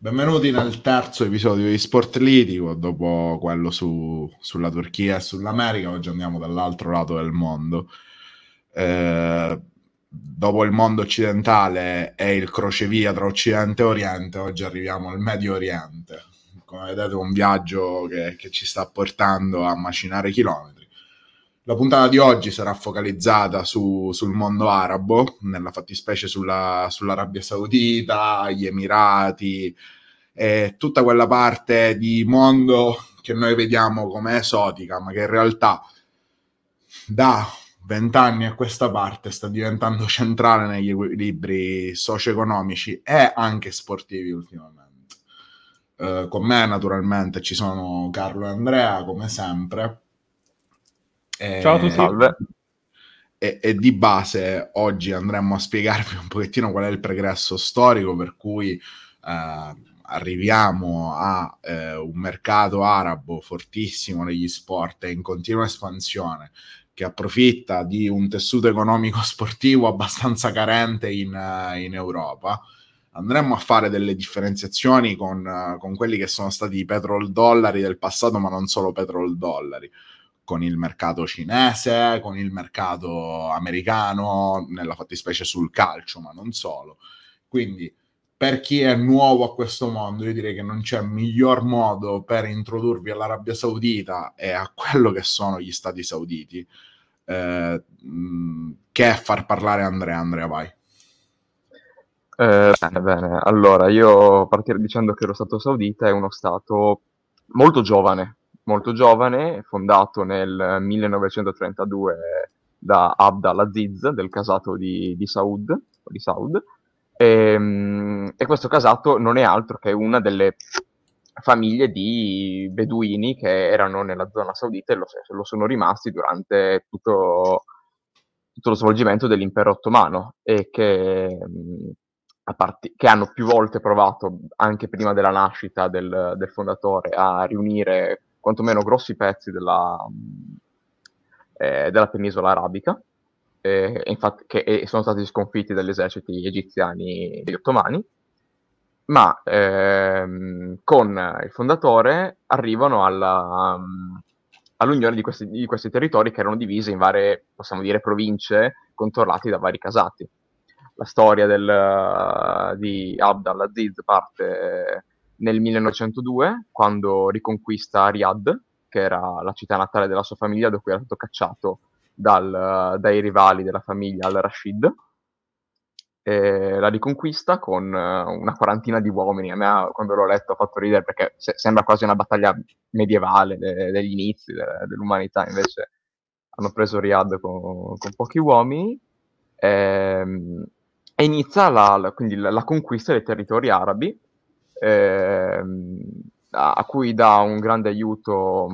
Benvenuti nel terzo episodio di Sport Litico, dopo quello sulla Turchia e sull'America. Oggi andiamo dall'altro lato del mondo. Dopo il mondo occidentale e il crocevia tra Occidente e Oriente, oggi arriviamo al Medio Oriente. Come vedete, un viaggio che ci sta portando a macinare chilometri. La puntata di oggi sarà focalizzata sul mondo arabo, nella fattispecie sull'Arabia Saudita, gli Emirati e tutta quella parte di mondo che noi vediamo come esotica, ma che in realtà da 20 anni a questa parte sta diventando centrale negli equilibri socio-economici e anche sportivi ultimamente. Con me naturalmente ci sono Carlo e Andrea, come sempre. Ciao a tutti. Salve. E di base oggi andremo a spiegarvi un pochettino qual è il pregresso storico per cui arriviamo a un mercato arabo fortissimo negli sport e in continua espansione, che approfitta di un tessuto economico sportivo abbastanza carente in Europa. Andremo a fare delle differenziazioni con quelli che sono stati i petrol-dollari del passato, ma non solo petrol-dollari, con il mercato cinese, con il mercato americano, nella fattispecie sul calcio, ma non solo. Quindi, per chi è nuovo a questo mondo, io direi che non c'è miglior modo per introdurvi all'Arabia Saudita e a quello che sono gli Stati Sauditi che far parlare Andrea. Andrea, vai. Bene. Allora, io partirei dicendo che lo Stato Saudita è uno Stato molto giovane, fondato nel 1932 da Abd al-Aziz, del casato di Saud, e questo casato non è altro che una delle famiglie di beduini che erano nella zona saudita e lo sono rimasti durante tutto lo svolgimento dell'impero ottomano, e che hanno più volte provato, anche prima della nascita del fondatore, a riunire quantomeno grossi pezzi della penisola arabica, infatti che sono stati sconfitti dagli eserciti egiziani e degli ottomani, ma con il fondatore arrivano all'unione di questi territori, che erano divisi in varie, possiamo dire, province controllate da vari casati. La storia di Abd al-Aziz parte nel 1902, quando riconquista Riyadh, che era la città natale della sua famiglia, da cui era stato cacciato dai rivali della famiglia al-Rashid. La riconquista con una quarantina di uomini. A me, quando l'ho letto, ha fatto ridere, perché sembra quasi una battaglia medievale degli inizi dell'umanità. Invece hanno preso Riyadh con pochi uomini. E inizia quindi la conquista dei territori arabi, a cui dà un grande aiuto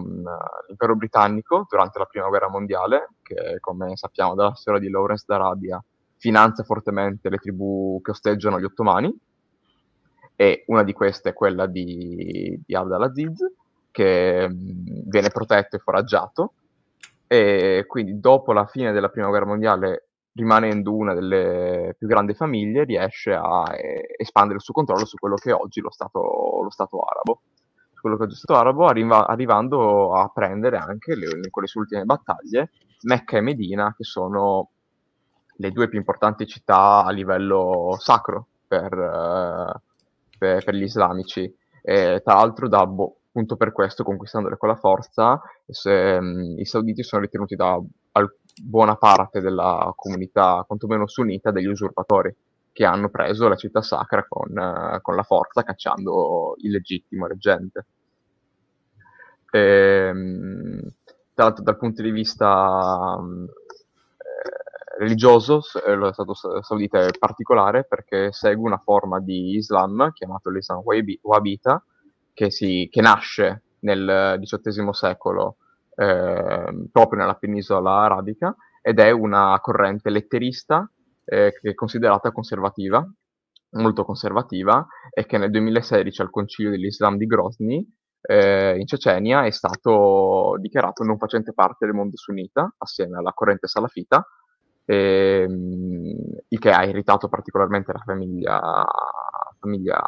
l'impero britannico durante la prima guerra mondiale, che, come sappiamo dalla storia di Lawrence d'Arabia, finanzia fortemente le tribù che osteggiano gli ottomani, e una di queste è quella di Abd al-Aziz, che viene protetto e foraggiato, e quindi dopo la fine della prima guerra mondiale, rimanendo una delle più grandi famiglie, riesce a espandere il suo controllo su quello che è oggi lo Stato arabo, arrivando a prendere anche quelle sue ultime battaglie, Mecca e Medina, che sono le due più importanti città a livello sacro per gli islamici. E, tra l'altro, appunto per questo, conquistandole con la forza, i sauditi sono ritenuti da buona parte della comunità, quantomeno sunnita, degli usurpatori, che hanno preso la città sacra con la forza, cacciando il legittimo reggente. Tra l'altro, dal punto di vista religioso, lo Stato Saudita è particolare, perché segue una forma di Islam chiamato l'Islam Wahhabita, che nasce nel XVIII secolo proprio nella penisola arabica, ed è una corrente letterista che è considerata molto conservativa, e che nel 2016 al Concilio dell'Islam di Grozny in Cecenia è stato dichiarato non facente parte del mondo sunnita, assieme alla corrente salafita, il che ha irritato particolarmente la famiglia famiglia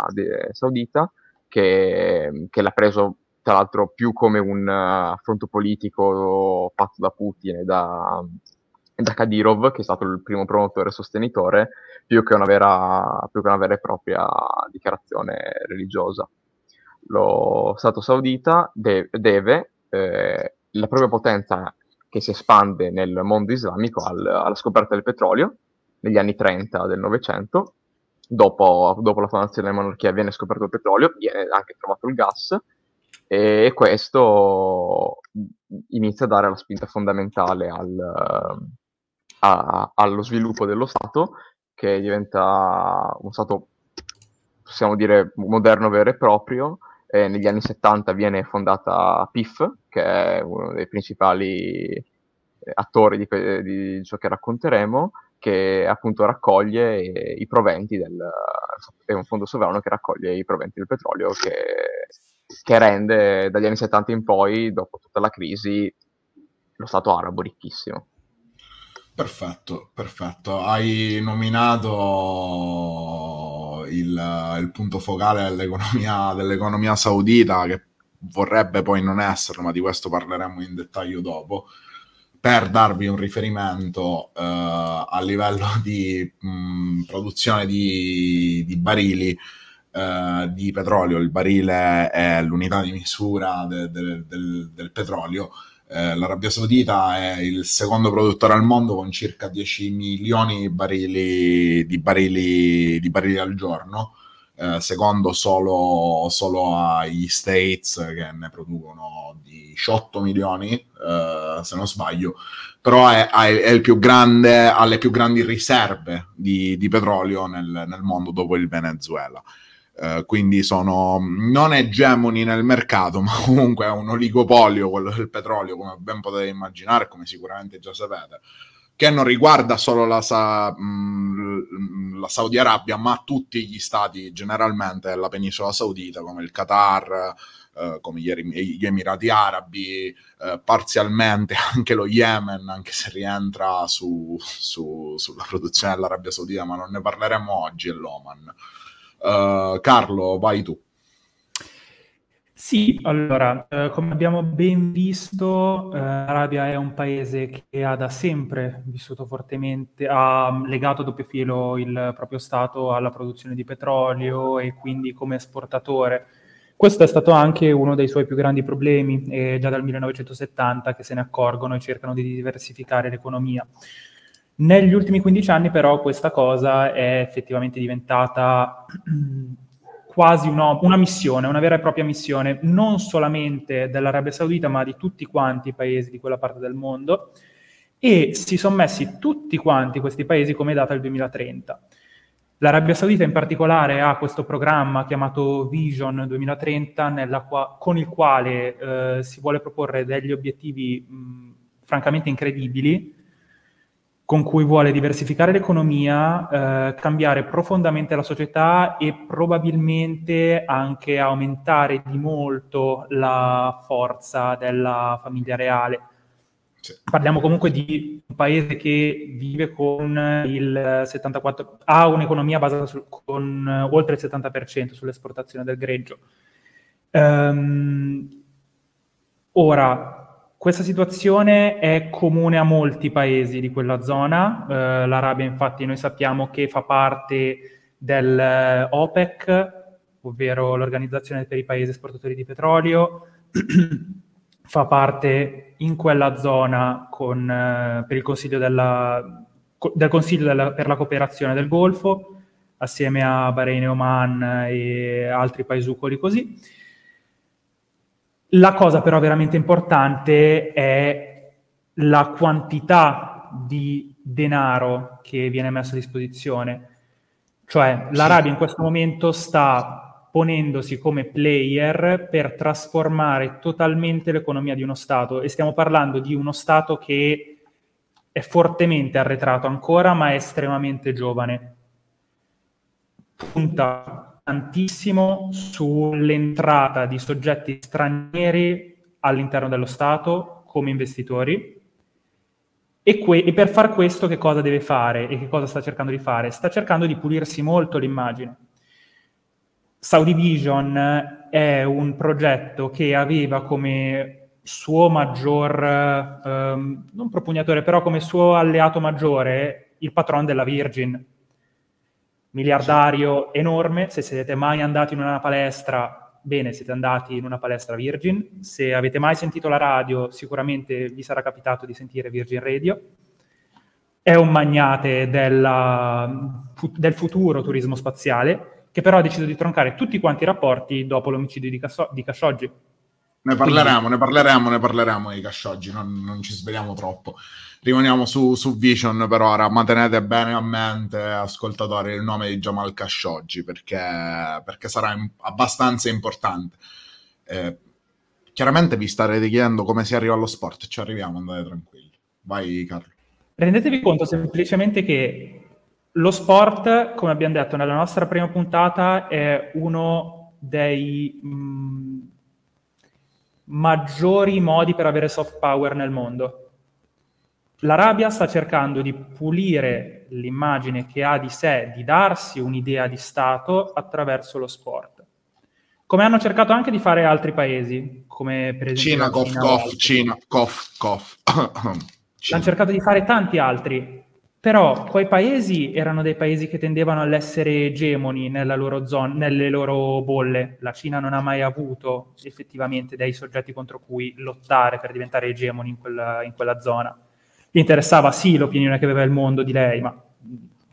saudita che l'ha preso tra l'altro più come un affronto politico fatto da Putin e da Kadyrov, che è stato il primo promotore e sostenitore, più che una vera e propria dichiarazione religiosa. Lo Stato saudita deve la propria potenza che si espande nel mondo islamico alla scoperta del petrolio negli anni 30 del Novecento. Dopo la fondazione della monarchia viene scoperto il petrolio, viene anche trovato il gas, e questo inizia a dare la spinta fondamentale allo sviluppo dello Stato, che diventa uno Stato, possiamo dire, moderno, vero e proprio. Negli anni 70 viene fondata PIF, che è uno dei principali attori di ciò che racconteremo, che appunto raccoglie i proventi è un fondo sovrano che raccoglie i proventi del petrolio che rende dagli anni 70 in poi, dopo tutta la crisi, lo Stato arabo ricchissimo. Perfetto. Hai nominato il punto focale dell'economia saudita, che vorrebbe poi non esserlo, ma di questo parleremo in dettaglio dopo, per darvi un riferimento a livello di produzione di barili di petrolio. Il barile è l'unità di misura del petrolio. L'Arabia Saudita è il secondo produttore al mondo, con circa 10 milioni di barili al giorno, secondo solo agli States, che ne producono 18 milioni, se non sbaglio, però è il più grande, ha le più grandi riserve di petrolio nel mondo, dopo il Venezuela. Quindi sono non egemoni nel mercato, ma comunque è un oligopolio quello del petrolio, come ben potete immaginare, come sicuramente già sapete, che non riguarda solo la Saudi Arabia, ma tutti gli stati generalmente della penisola saudita, come il Qatar, come gli Emirati Arabi, parzialmente anche lo Yemen, anche se rientra sulla produzione dell'Arabia Saudita, ma non ne parleremo oggi, e l'Oman. Carlo, vai tu. Sì, allora, come abbiamo ben visto, l'Arabia è un paese che ha da sempre vissuto fortemente, ha legato a doppio filo il proprio Stato alla produzione di petrolio e quindi come esportatore. Questo è stato anche uno dei suoi più grandi problemi, già dal 1970 che se ne accorgono e cercano di diversificare l'economia. Negli ultimi 15 anni però questa cosa è effettivamente diventata quasi una missione, una vera e propria missione, non solamente dell'Arabia Saudita ma di tutti quanti i paesi di quella parte del mondo, e si sono messi tutti quanti questi paesi come data il 2030. L'Arabia Saudita in particolare ha questo programma chiamato Vision 2030, con il quale si vuole proporre degli obiettivi francamente incredibili, con cui vuole diversificare l'economia, cambiare profondamente la società e probabilmente anche aumentare di molto la forza della famiglia reale. Sì. Parliamo comunque di un paese che vive con il 74%, ha un'economia basata con oltre il 70% sull'esportazione del greggio. Ora, questa situazione è comune a molti paesi di quella zona, l'Arabia infatti noi sappiamo che fa parte dell'OPEC, ovvero l'Organizzazione per i Paesi Esportatori di Petrolio, fa parte in quella zona per il Consiglio per la Cooperazione del Golfo, assieme a Bahrain, Oman e altri paesucoli così. La cosa però veramente importante è la quantità di denaro che viene messo a disposizione. Cioè l'Arabia in questo momento sta ponendosi come player per trasformare totalmente l'economia di uno Stato, e stiamo parlando di uno Stato che è fortemente arretrato ancora, ma è estremamente giovane. Punta tantissimo sull'entrata di soggetti stranieri all'interno dello Stato come investitori, e per far questo che cosa deve fare e che cosa sta cercando di fare? Sta cercando di pulirsi molto l'immagine. Saudi Vision è un progetto che aveva come suo maggior, non propugnatore, però come suo alleato maggiore, il patron della Virgin. Miliardario enorme, se siete mai andati in una palestra, bene, siete andati in una palestra Virgin. Se avete mai sentito la radio, sicuramente vi sarà capitato di sentire Virgin Radio. È un magnate del futuro turismo spaziale, che però ha deciso di troncare tutti quanti i rapporti dopo l'omicidio di Khashoggi. Ne parleremo di Khashoggi, non ci svegliamo troppo. Rimaniamo su Vision per ora, ma tenete bene a mente, ascoltatori, il nome di Jamal Khashoggi, perché sarà abbastanza importante. Chiaramente vi starete chiedendo come si arriva allo sport, ci arriviamo, andate tranquilli. Vai Carlo. Rendetevi conto semplicemente che lo sport, come abbiamo detto nella nostra prima puntata, è uno dei maggiori modi per avere soft power nel mondo. L'Arabia sta cercando di pulire l'immagine che ha di sé, di darsi un'idea di Stato attraverso lo sport, come hanno cercato anche di fare altri paesi, come per esempio Cina. L'hanno cercato di fare tanti altri, però quei paesi erano dei paesi che tendevano all'essere egemoni nella loro zona, nelle loro bolle. La Cina non ha mai avuto effettivamente dei soggetti contro cui lottare per diventare egemoni in quella zona. Gli interessava sì l'opinione che aveva il mondo di lei, ma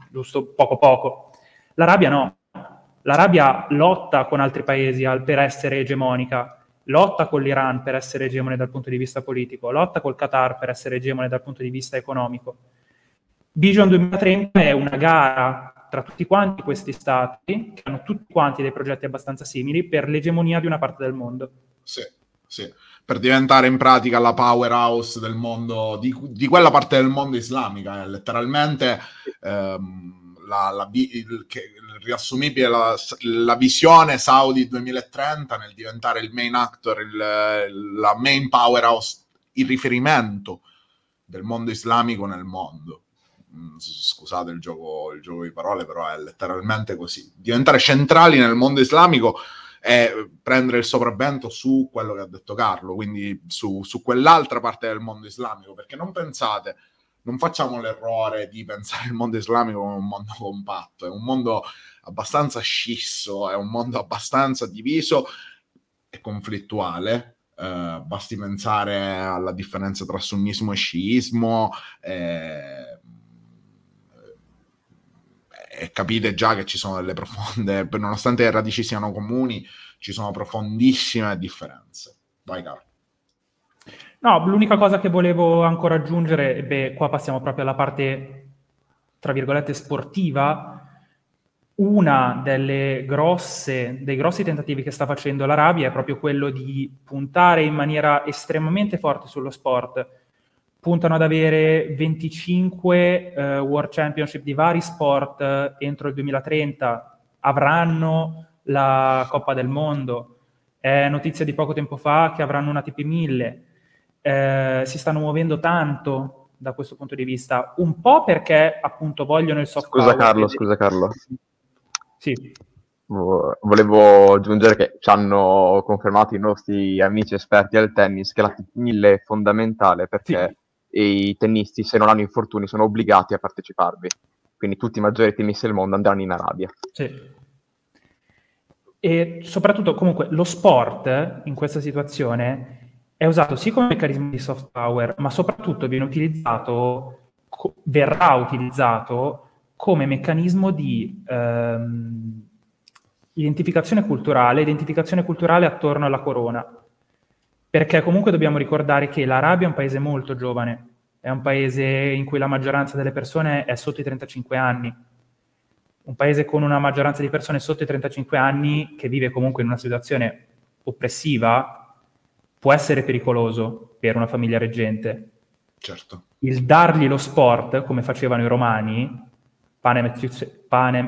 giusto poco. L'Arabia no. L'Arabia lotta con altri paesi per essere egemonica, lotta con l'Iran per essere egemone dal punto di vista politico, lotta col Qatar per essere egemone dal punto di vista economico. Vision 2030 è una gara tra tutti quanti questi stati, che hanno tutti quanti dei progetti abbastanza simili, per l'egemonia di una parte del mondo. Sì. Per diventare in pratica la powerhouse del mondo, di quella parte del mondo islamica, letteralmente riassumibile la visione Saudi 2030 nel diventare il main actor, la main powerhouse, il riferimento del mondo islamico nel mondo. Scusate il gioco di parole, però è letteralmente così. Diventare centrali nel mondo islamico e prendere il sopravvento su quello che ha detto Carlo, quindi su quell'altra parte del mondo islamico, perché non facciamo l'errore di pensare il mondo islamico come un mondo compatto, è un mondo abbastanza scisso, è un mondo abbastanza diviso e conflittuale, basti pensare alla differenza tra sunnismo e sciismo, e capite già che ci sono delle profonde, nonostante le radici siano comuni, ci sono profondissime differenze. Vai Carlo. No, l'unica cosa che volevo ancora aggiungere, qua passiamo proprio alla parte, tra virgolette, sportiva. Una delle dei grossi tentativi che sta facendo l'Arabia è proprio quello di puntare in maniera estremamente forte sullo sport. Puntano ad avere 25 World Championship di vari sport entro il 2030, avranno la Coppa del Mondo, è notizia di poco tempo fa che avranno una ATP 1000, si stanno muovendo tanto da questo punto di vista, un po' perché appunto vogliono il soft power. Scusa Carlo. Sì. Volevo aggiungere che ci hanno confermato i nostri amici esperti al tennis che la 1000 è fondamentale perché sì. I tennisti, se non hanno infortuni, sono obbligati a parteciparvi, quindi tutti i maggiori tennisti del mondo andranno in Arabia. Sì. E soprattutto comunque lo sport in questa situazione è usato sì come meccanismo di soft power, ma soprattutto verrà utilizzato come meccanismo di identificazione culturale attorno alla corona, perché comunque dobbiamo ricordare che l'Arabia è un paese molto giovane, è un paese in cui la maggioranza delle persone è sotto i 35 anni, un paese con una maggioranza di persone sotto i 35 anni che vive comunque in una situazione oppressiva può essere pericoloso per una famiglia reggente. Certo. Il dargli lo sport, come facevano i romani, panem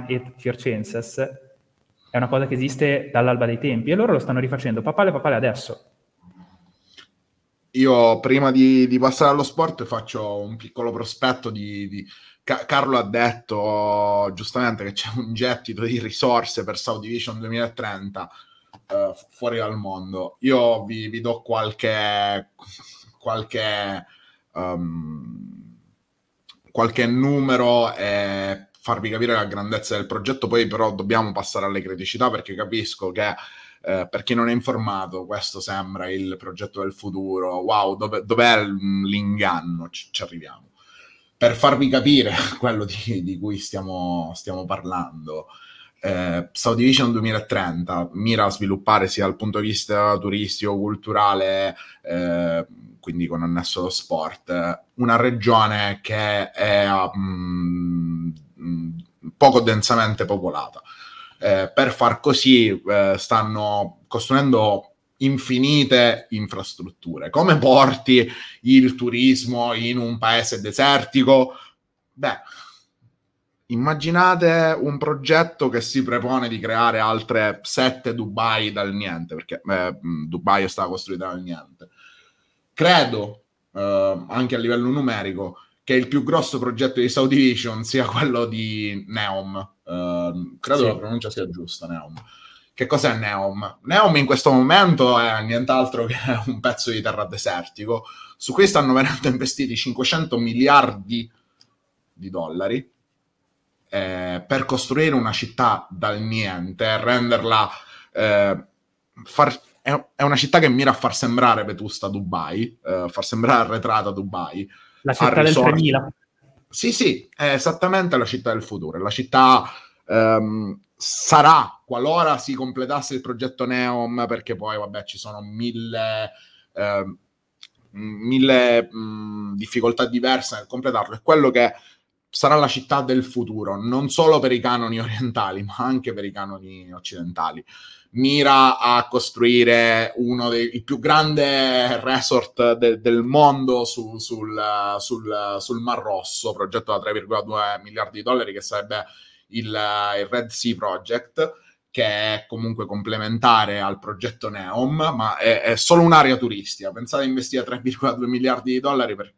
et circenses, è una cosa che esiste dall'alba dei tempi e loro lo stanno rifacendo papale adesso. Io prima di passare allo sport faccio un piccolo prospetto di Carlo ha detto giustamente che c'è un gettito di risorse per Saudi Vision 2030 fuori dal mondo. Io vi do qualche numero e farvi capire la grandezza del progetto. Poi però dobbiamo passare alle criticità, perché capisco che per chi non è informato questo sembra il progetto del futuro. Wow, dov'è l'inganno? Ci arriviamo. Per farvi capire quello di cui stiamo parlando, Saudi Vision 2030 mira a sviluppare sia dal punto di vista turistico, culturale, quindi con annesso allo sport, una regione che è poco densamente popolata. Per far così stanno costruendo infinite infrastrutture. Come porti il turismo in un paese desertico? Beh, immaginate un progetto che si propone di creare altre 7 Dubai dal niente, perché Dubai è stata costruita dal niente. Credo, anche a livello numerico, che il più grosso progetto di Saudi Vision sia quello di Neom. Credo sì, la pronuncia sia giusta, Neom. Che cos'è Neom? Neom in questo momento è nient'altro che un pezzo di terra desertico, su cui stanno venendo investiti 500 miliardi di dollari per costruire una città dal niente, renderla... è una città che mira a far sembrare vetusta Dubai, far sembrare arretrata Dubai. La città del 3000. Sì, sì, è esattamente la città del futuro. La città sarà, qualora si completasse il progetto Neom, perché poi, vabbè, ci sono mille difficoltà diverse nel completarlo, è quello che sarà la città del futuro, non solo per i canoni orientali, ma anche per i canoni occidentali. Mira a costruire il più grande resort del mondo sul Mar Rosso, progetto da 3,2 miliardi di dollari, che sarebbe il Red Sea Project, che è comunque complementare al progetto Neom, ma è solo un'area turistica. Pensate a investire 3,2 miliardi di dollari per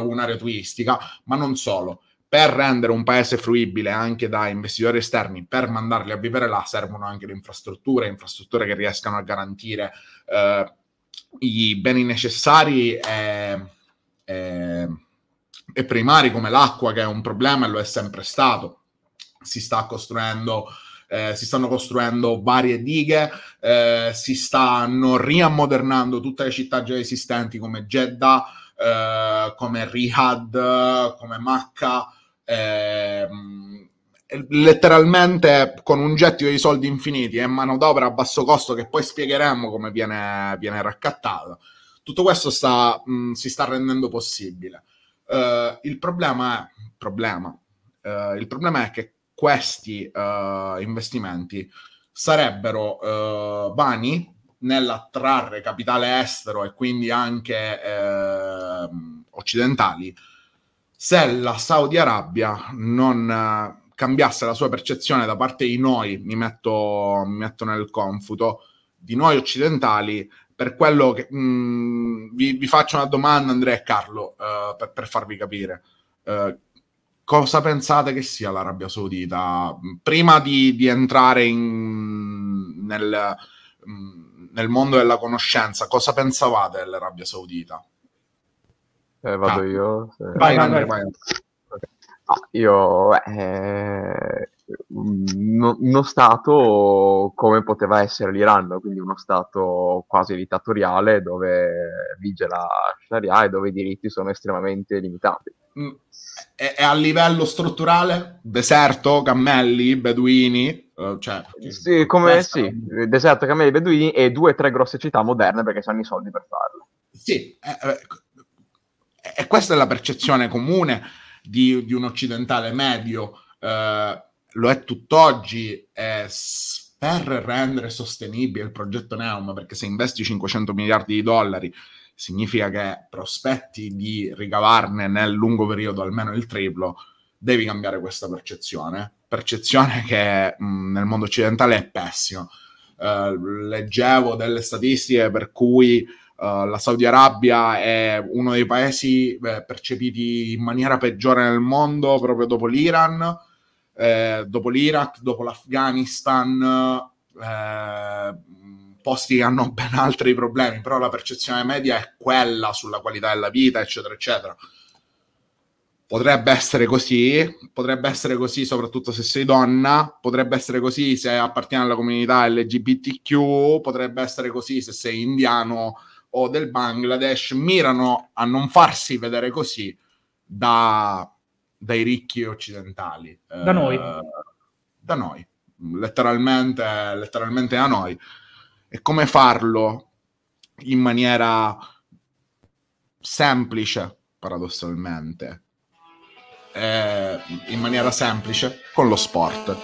un'area turistica, ma non solo. Per rendere un paese fruibile anche da investitori esterni, per mandarli a vivere là, servono anche le infrastrutture che riescano a garantire i beni necessari e primari, come l'acqua, che è un problema e lo è sempre stato. Si stanno costruendo varie dighe, si stanno riammodernando tutte le città già esistenti, come Jeddah, come Riyadh, come Mecca, letteralmente con un gettito di soldi infiniti e manodopera a basso costo, che poi spiegheremo come viene raccattata. Tutto questo si sta rendendo possibile. Il problema è che questi investimenti sarebbero vani nell'attrarre capitale estero e quindi anche occidentali, se la Saudi Arabia non cambiasse la sua percezione da parte di noi, mi metto nel confuto, di noi occidentali, per quello che... vi faccio una domanda, Andrea e Carlo, per farvi capire. Cosa pensate che sia l'Arabia Saudita? Prima di entrare nel mondo della conoscenza, cosa pensavate dell'Arabia Saudita? Vado io? Se... Vai. Okay. Uno stato come poteva essere l'Iran, quindi uno stato quasi dittatoriale dove vige la Sharia e dove i diritti sono estremamente limitati. E a livello strutturale? Deserto, cammelli, beduini? Deserto, cammelli, beduini e 2-3 grosse città moderne, perché hanno i soldi per farlo. Sì, e questa è la percezione comune di un occidentale medio, lo è tutt'oggi, per rendere sostenibile il progetto Neom, perché se investi 500 miliardi di dollari significa che prospetti di ricavarne nel lungo periodo almeno il triplo, devi cambiare questa percezione che nel mondo occidentale è pessima. Leggevo delle statistiche per cui la Saudi Arabia è uno dei paesi percepiti in maniera peggiore nel mondo, proprio dopo l'Iran, dopo l'Iraq, dopo l'Afghanistan, posti che hanno ben altri problemi, però la percezione media è quella sulla qualità della vita, eccetera, eccetera. Potrebbe essere così soprattutto se sei donna, potrebbe essere così se appartieni alla comunità LGBTQ, potrebbe essere così se sei indiano o del Bangladesh. Mirano a non farsi vedere così dai ricchi occidentali. Da noi, letteralmente a noi. E come farlo in maniera semplice, paradossalmente? In maniera semplice con lo sport,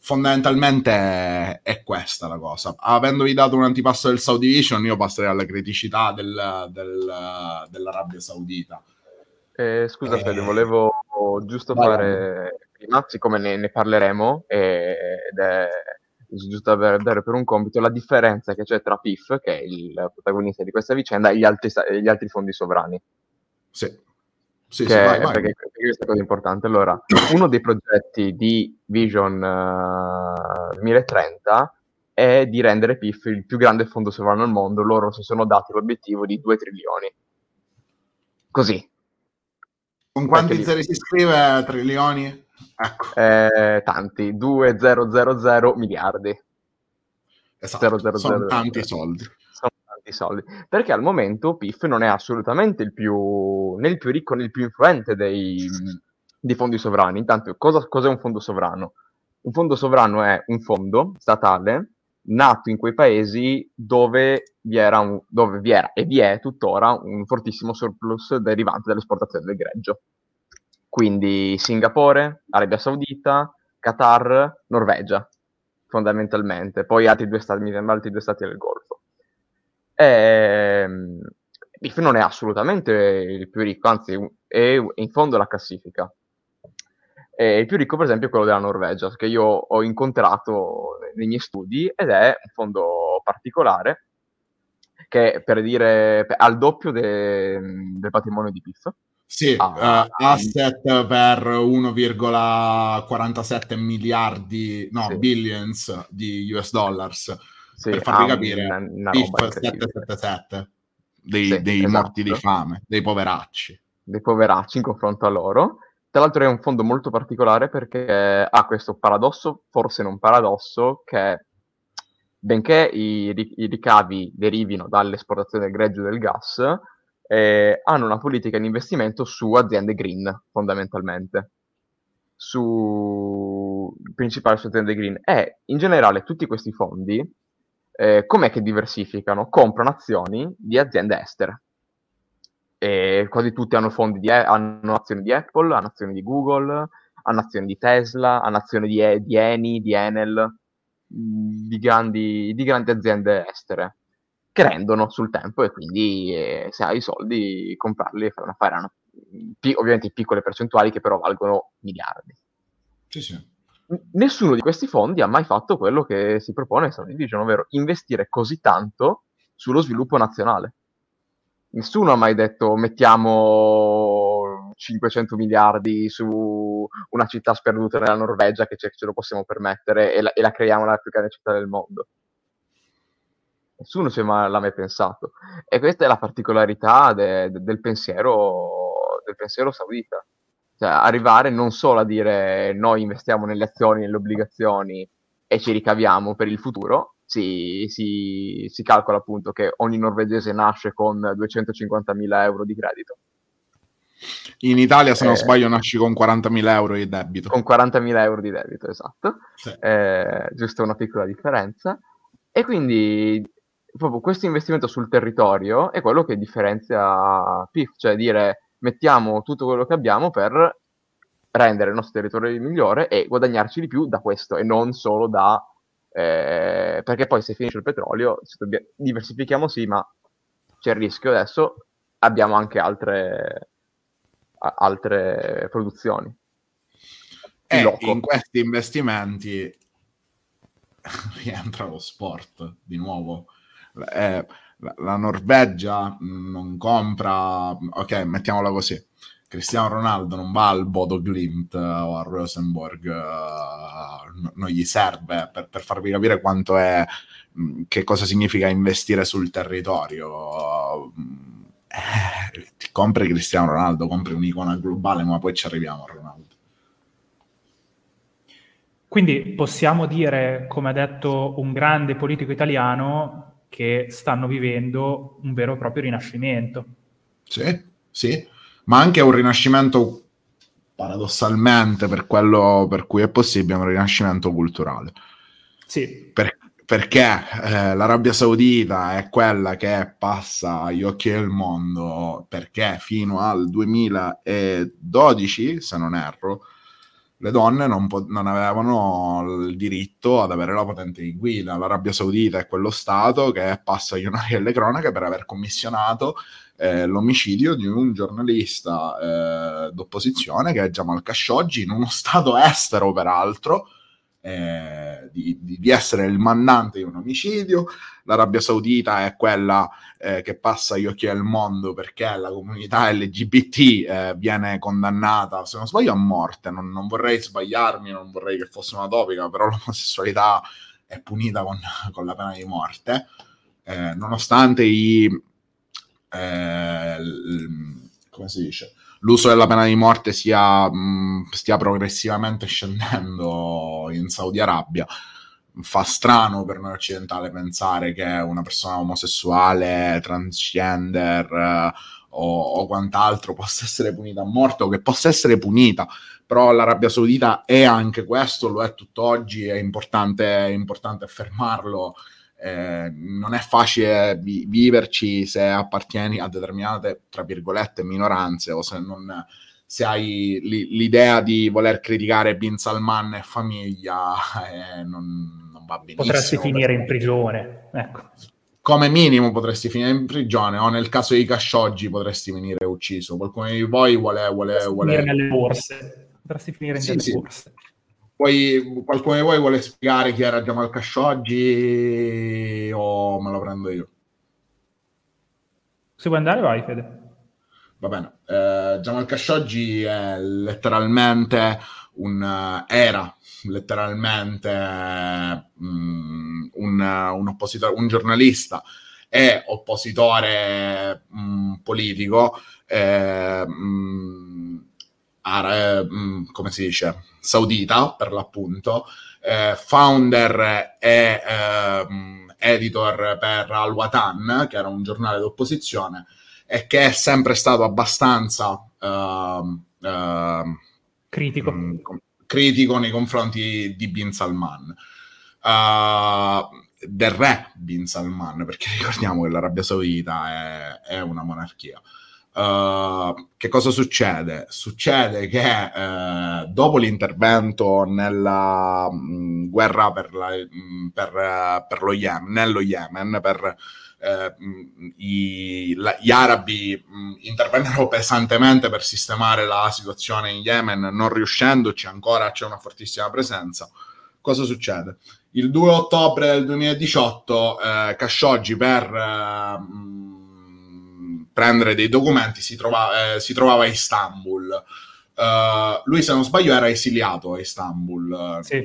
fondamentalmente è questa la cosa. Avendovi dato un antipasto del Saudi Vision, io passerei alla criticità dell'Arabia Saudita. Scusa Fede, volevo giusto fare prima, siccome ne parleremo ed è giusto dare per un compito la differenza che c'è tra PIF, che è il protagonista di questa vicenda, e gli altri fondi sovrani. Sì, vai. Perché questa cosa è importante. Allora, uno dei progetti di Vision 2030 è di rendere PIF il più grande fondo sovrano al mondo. Loro si sono dati l'obiettivo di 2 trilioni. Così. Con quanti zeri si scrive trilioni? Ecco. Tanti, 2000 miliardi. Esatto, 000 sono 000. Tanti soldi. Di soldi, perché al momento PIF non è assolutamente né il più ricco né il più influente dei fondi sovrani. Intanto cos'è un fondo sovrano? Un fondo sovrano è un fondo statale nato in quei paesi dove vi era e vi è tuttora un fortissimo surplus derivante dall'esportazione del greggio, quindi Singapore, Arabia Saudita, Qatar, Norvegia fondamentalmente, poi altri due stati del Golfo. PIF non è assolutamente il più ricco, anzi è in fondo alla classifica. Il più ricco per esempio è quello della Norvegia, che io ho incontrato nei miei studi, ed è un fondo particolare che ha il doppio del patrimonio di PIF. Sì, asset per 1,47 miliardi, billions di US$. Sì, per farvi capire, PIF 777 morti di fame, dei poveracci in confronto a loro. Tra l'altro è un fondo molto particolare perché ha questo paradosso, forse non paradosso, che benché i ricavi derivino dall'esportazione del greggio e del gas, hanno una politica di investimento su aziende green, fondamentalmente. Su aziende green. E in generale tutti questi fondi, com'è che diversificano? Comprano azioni di aziende estere. E quasi tutti hanno hanno azioni di Apple, hanno azioni di Google, hanno azioni di Tesla, hanno azioni di Eni, di Enel, di grandi aziende estere, che rendono sul tempo, e quindi se hai i soldi comprarli e fare ovviamente piccole percentuali che però valgono miliardi. Sì. Nessuno di questi fondi ha mai fatto quello che si propone Saudi Vision, ovvero investire così tanto sullo sviluppo nazionale. Nessuno ha mai detto mettiamo 500 miliardi su una città sperduta nella Norvegia che ce lo possiamo permettere e la creiamo la più grande città del mondo. Nessuno l'ha mai pensato. E questa è la particolarità del pensiero saudita. Cioè, arrivare non solo a dire noi investiamo nelle azioni, nelle obbligazioni e ci ricaviamo per il futuro. Si calcola appunto che ogni norvegese nasce con 250.000 euro di credito. In Italia, se non sbaglio, nasci con 40.000 euro di debito. Con 40.000 euro di debito, esatto. Sì. Giusto una piccola differenza. E quindi proprio questo investimento sul territorio è quello che differenzia PIF, cioè dire mettiamo tutto quello che abbiamo per rendere il nostro territorio migliore e guadagnarci di più da questo, e non solo da... perché poi se finisce il petrolio diversifichiamo, sì, ma c'è il rischio adesso, abbiamo anche altre produzioni. E in questi investimenti rientra lo sport, di nuovo. la Norvegia non compra, ok, mettiamola così, Cristiano Ronaldo non va al Bodo Glimt o al Rosenborg, non gli serve, per farvi capire quanto è, che cosa significa investire sul territorio. Ti compri Cristiano Ronaldo, compri un'icona globale, ma poi ci arriviamo a Ronaldo. Quindi possiamo dire, come ha detto un grande politico italiano, che stanno vivendo un vero e proprio rinascimento. Sì, sì, ma anche un rinascimento, paradossalmente, per quello per cui è possibile, un rinascimento culturale. Sì. Perché l'Arabia Saudita è quella che passa agli occhi del mondo, perché fino al 2012, se non erro, le donne non avevano il diritto ad avere la patente di guida. L'Arabia Saudita è quello stato che passa agli onori delle cronache per aver commissionato l'omicidio di un giornalista d'opposizione, che è Jamal Khashoggi, in uno stato estero peraltro, di essere il mandante di un omicidio. L'Arabia Saudita è quella che passa agli occhi del mondo perché la comunità LGBT viene condannata, se non sbaglio, a morte. Non vorrei sbagliarmi, non vorrei che fosse una topica, però l'omosessualità è punita con la pena di morte, nonostante come si dice, l'uso della pena di morte stia progressivamente scendendo in Saudi Arabia. Fa strano per noi occidentali pensare che una persona omosessuale, transgender o quant'altro possa essere punita a morte, o che possa essere punita, però l'Arabia Saudita è anche questo, lo è tutt'oggi, è importante affermarlo. Non è facile viverci se appartieni a determinate, tra virgolette, minoranze, o se hai l'idea di voler criticare Bin Salman e famiglia, non va benissimo. Potresti finire in prigione, ecco. Come minimo potresti finire in prigione, o nel caso di Khashoggi potresti venire ucciso. Qualcuno di voi vuole finire nelle borse, potresti finire in borse. Poi qualcuno di voi vuole spiegare chi era Jamal Khashoggi o me lo prendo io? Se vuoi andare, vai, Fede. Va bene. Jamal Khashoggi è letteralmente un oppositore, un giornalista e oppositore politico come si dice, saudita per l'appunto, founder e editor per Al Watan, che era un giornale d'opposizione e che è sempre stato abbastanza critico nei confronti di Bin Salman, del re Bin Salman, perché ricordiamo che l'Arabia Saudita è una monarchia. Che cosa succede? Succede che dopo l'intervento nella guerra per lo Yemen, nello Yemen, per gli arabi intervennero pesantemente per sistemare la situazione in Yemen, non riuscendoci ancora, c'è una fortissima presenza. Cosa succede? Il 2 ottobre del 2018 Khashoggi, per prendere dei documenti, si trovava a Istanbul. Lui, se non sbaglio, era esiliato a Istanbul. Sì.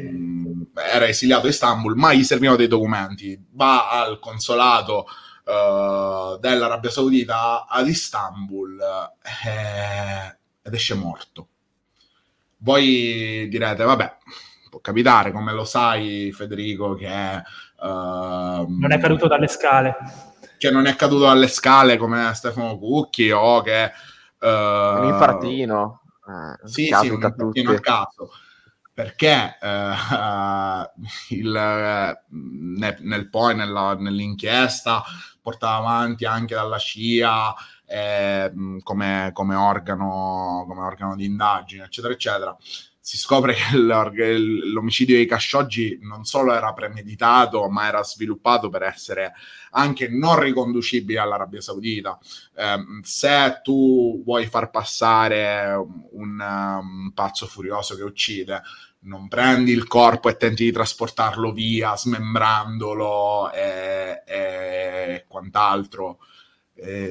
Era esiliato a Istanbul, ma gli servivano dei documenti. Va al consolato dell'Arabia Saudita ad Istanbul ed esce morto. Voi direte, vabbè, può capitare, come lo sai, Federico, che non è caduto dalle scale. Che non è caduto dalle scale come Stefano Cucchi, o che un infartino, un infartino a caso, perché nell'inchiesta portata avanti anche dalla CIA come organo di indagine, eccetera eccetera, si scopre che l'omicidio di Khashoggi non solo era premeditato, ma era sviluppato per essere anche non riconducibile all'Arabia Saudita. Se tu vuoi far passare un pazzo furioso che uccide, non prendi il corpo e tenti di trasportarlo via smembrandolo e quant'altro.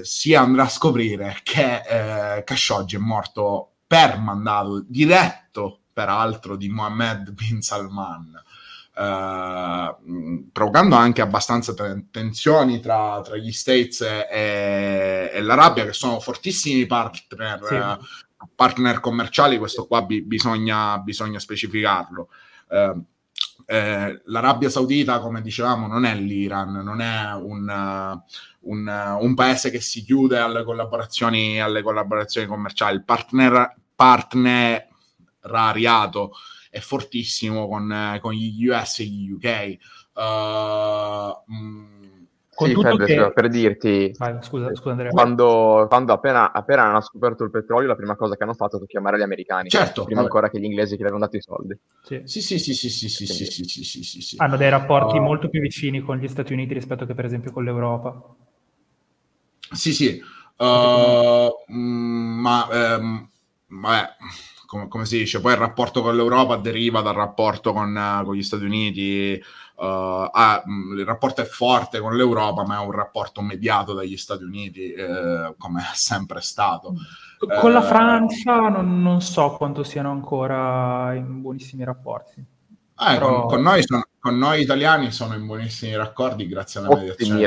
Si andrà a scoprire che Khashoggi è morto per mandato diretto, peraltro, di Mohammed Bin Salman, provocando anche abbastanza tensioni tra gli States e l'Arabia, che sono fortissimi partner commerciali. Questo qua bisogna specificarlo. L'Arabia Saudita, come dicevamo, non è l'Iran, non è un paese che si chiude alle collaborazioni commerciali. Il partnerariato è fortissimo con gli US e gli UK. Con sì, tutto che... per dirti, vai, scusa Andrea. Quando appena hanno scoperto il petrolio, la prima cosa che hanno fatto è chiamare gli americani, certo, prima ancora che gli inglesi, che gli avevano dato i soldi. Sì. Hanno dei rapporti molto più vicini con gli Stati Uniti rispetto che per esempio con l'Europa. Sì. Vabbè, come si dice, poi il rapporto con l'Europa deriva dal rapporto con gli Stati Uniti. Il rapporto è forte con l'Europa, ma è un rapporto mediato dagli Stati Uniti, come è sempre stato. Con la Francia non so quanto siano ancora in buonissimi rapporti. Però... con noi italiani sono in buonissimi raccordi grazie alla mediazione.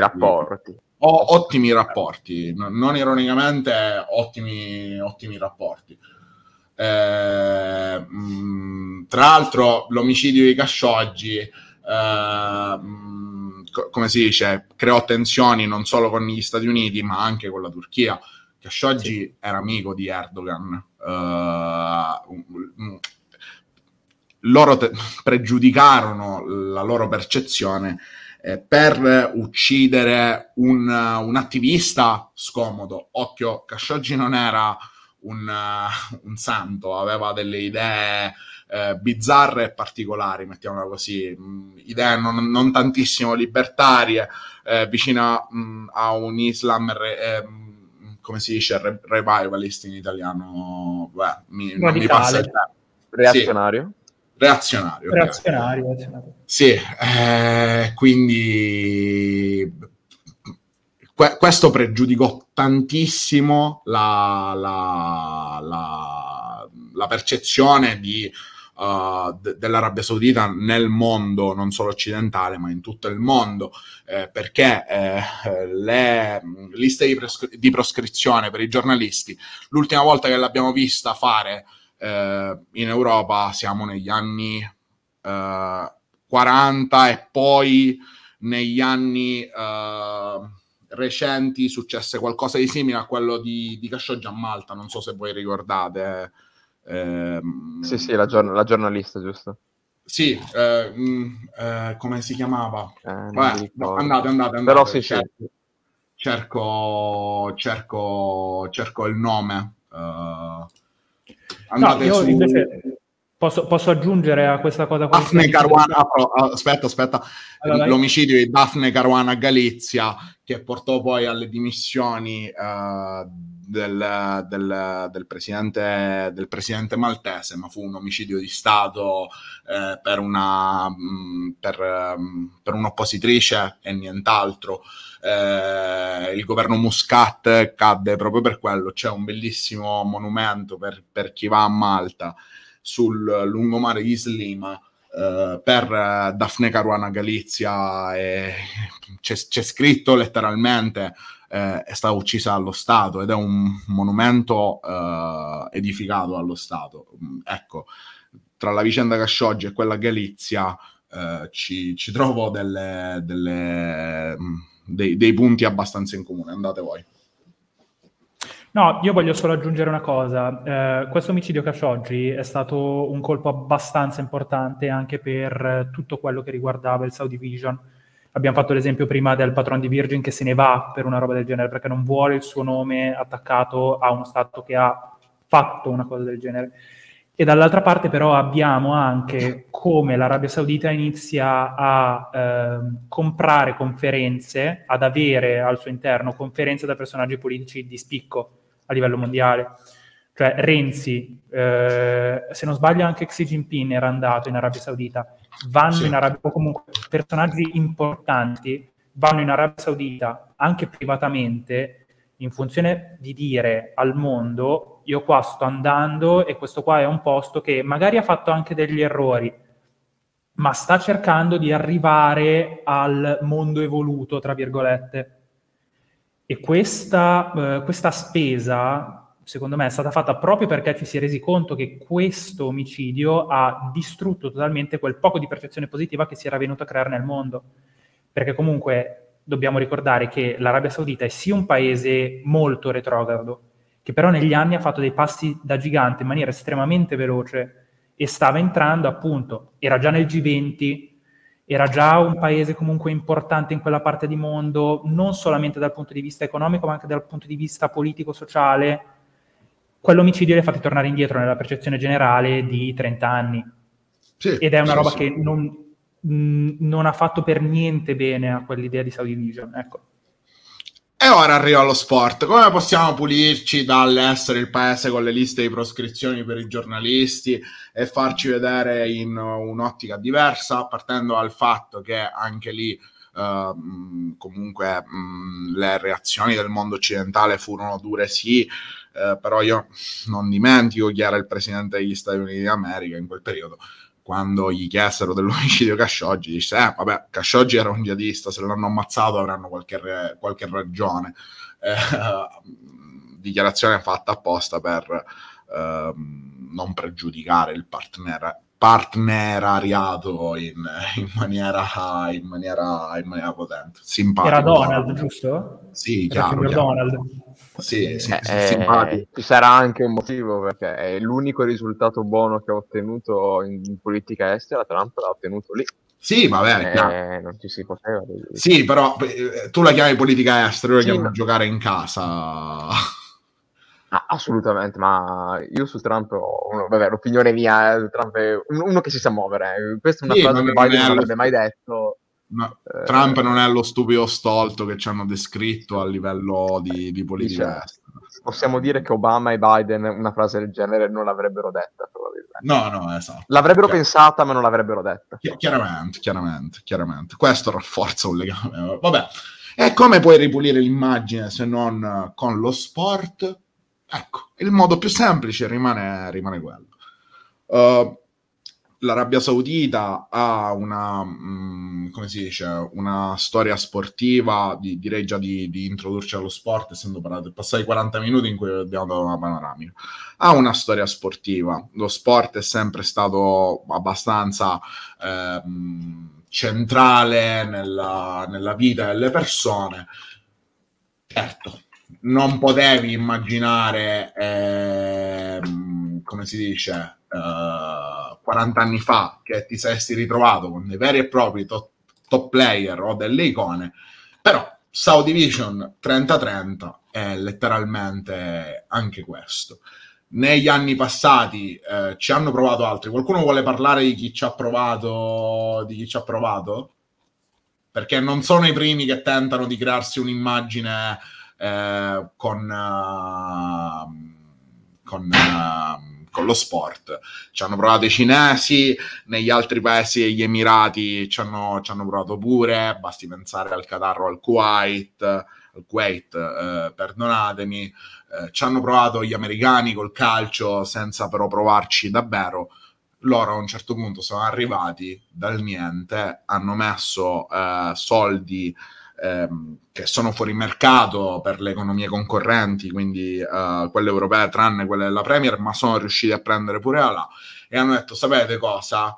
Ottimi rapporti, non ironicamente ottimi rapporti. Tra l'altro l'omicidio di Khashoggi, come si dice, creò tensioni non solo con gli Stati Uniti ma anche con la Turchia. Khashoggi era amico di Erdogan. Loro pregiudicarono la loro percezione per uccidere un attivista scomodo. Occhio, Khashoggi non era un santo, aveva delle idee bizzarre e particolari, mettiamola così, idee non tantissimo libertarie, vicina a un Islam revivalist in italiano, non mi passa il termine. Reazionario? Sì. Reazionario. Sì, quindi questo pregiudicò tantissimo la percezione dell'Arabia Saudita nel mondo, non solo occidentale ma in tutto il mondo, perché le liste di proscrizione per i giornalisti, l'ultima volta che l'abbiamo vista fare in Europa siamo negli anni 40, e poi negli anni recenti successe qualcosa di simile a quello di Khashoggi a Malta, non so se voi ricordate. Sì, la giornalista, giusto? Sì, come si chiamava? Vabbè, andate. Però sì, cerco il nome. Posso aggiungere a questa cosa? Daphne Caruana, aspetta. Allora, l'omicidio di Daphne Caruana Galizia, che portò poi alle dimissioni del presidente maltese, ma fu un omicidio di Stato per un'oppositrice e nient'altro. Il governo Muscat cadde proprio per quello. C'è un bellissimo monumento per chi va a Malta sul lungomare di Islima per Daphne Caruana Galizia, e c'è scritto letteralmente è stata uccisa dallo Stato, ed è un monumento edificato allo Stato. Ecco, tra la vicenda Khashoggi e quella Galizia ci trovo dei punti abbastanza in comune. Andate voi. No, io voglio solo aggiungere una cosa. Questo omicidio Khashoggi è stato un colpo abbastanza importante anche per tutto quello che riguardava il Saudi Vision. Abbiamo fatto l'esempio prima del patrono di Virgin che se ne va per una roba del genere, perché non vuole il suo nome attaccato a uno Stato che ha fatto una cosa del genere. E dall'altra parte però abbiamo anche come l'Arabia Saudita inizia a comprare conferenze, ad avere al suo interno conferenze da personaggi politici di spicco a livello mondiale. Cioè Renzi, se non sbaglio anche Xi Jinping era andato in Arabia Saudita, vanno sì. in Arabia, o comunque personaggi importanti vanno in Arabia Saudita anche privatamente in funzione di dire al mondo: io qua sto andando e questo qua è un posto che magari ha fatto anche degli errori, ma sta cercando di arrivare al mondo evoluto, tra virgolette. E questa spesa secondo me è stata fatta proprio perché ci si è resi conto che questo omicidio ha distrutto totalmente quel poco di percezione positiva che si era venuto a creare nel mondo. Perché comunque dobbiamo ricordare che l'Arabia Saudita è sì un paese molto retrogrado, che però negli anni ha fatto dei passi da gigante in maniera estremamente veloce e stava entrando, appunto, era già nel G20, era già un paese comunque importante in quella parte di mondo, non solamente dal punto di vista economico, ma anche dal punto di vista politico-sociale. Quell'omicidio li ha fatti tornare indietro nella percezione generale di 30 anni. Sì, ed è una roba che non ha fatto per niente bene a quell'idea di Saudi Vision, ecco. E ora arrivo allo sport. Come possiamo pulirci dall'essere il paese con le liste di proscrizioni per i giornalisti e farci vedere in un'ottica diversa, partendo dal fatto che anche lì comunque le reazioni del mondo occidentale furono dure, sì. Però io non dimentico chi era il presidente degli Stati Uniti d'America in quel periodo, quando gli chiesero dell'omicidio Khashoggi, disse vabbè, Khashoggi era un jihadista, se l'hanno ammazzato avranno qualche ragione. Dichiarazione fatta apposta per non pregiudicare il partnerariato in maniera potente. Simpatico. Era Donald, giusto? Sì, chiaro. Donald. Sì, simpatico. Ci sarà anche un motivo, perché è l'unico risultato buono che ha ottenuto in politica estera, Trump l'ha ottenuto lì. Sì, vabbè, chiaro. Non ci si poteva. Sì, però tu la chiami politica estera, io la chiamo giocare in casa. Ah, assolutamente, ma io su Trump l'opinione mia è Trump è uno che si sa muovere. Questa è una frase che Biden non avrebbe mai detto. No, Trump non è lo stupido stolto che ci hanno descritto a livello di politica estera. Possiamo dire che Obama e Biden una frase del genere non l'avrebbero detta, probabilmente. No, esatto. L'avrebbero pensata, ma non l'avrebbero detta. Chiaramente. Questo rafforza un legame. Vabbè. E come puoi ripulire l'immagine se non con lo sport? Ecco, il modo più semplice rimane quello. L'Arabia Saudita ha una storia sportiva, direi già di introdurci allo sport, essendo passati 40 minuti in cui abbiamo dato una panoramica. Ha una storia sportiva, lo sport è sempre stato abbastanza centrale nella vita delle persone. Certo. Non potevi immaginare, 40 anni fa che ti saresti ritrovato con dei veri e propri top player o delle icone, però Saudi Vision 3030 è letteralmente anche questo. Negli anni passati ci hanno provato altri. Qualcuno vuole parlare di chi ci ha provato? Perché non sono i primi che tentano di crearsi un'immagine con lo sport. Ci hanno provato i cinesi, negli altri paesi gli Emirati ci hanno provato pure, basti pensare al Qatar o al Kuwait, perdonatemi, ci hanno provato gli americani col calcio senza però provarci davvero. Loro a un certo punto sono arrivati dal niente, hanno messo soldi che sono fuori mercato per le economie concorrenti, quindi quelle europee tranne quelle della Premier, ma sono riusciti a prendere pure là e hanno detto: sapete cosa?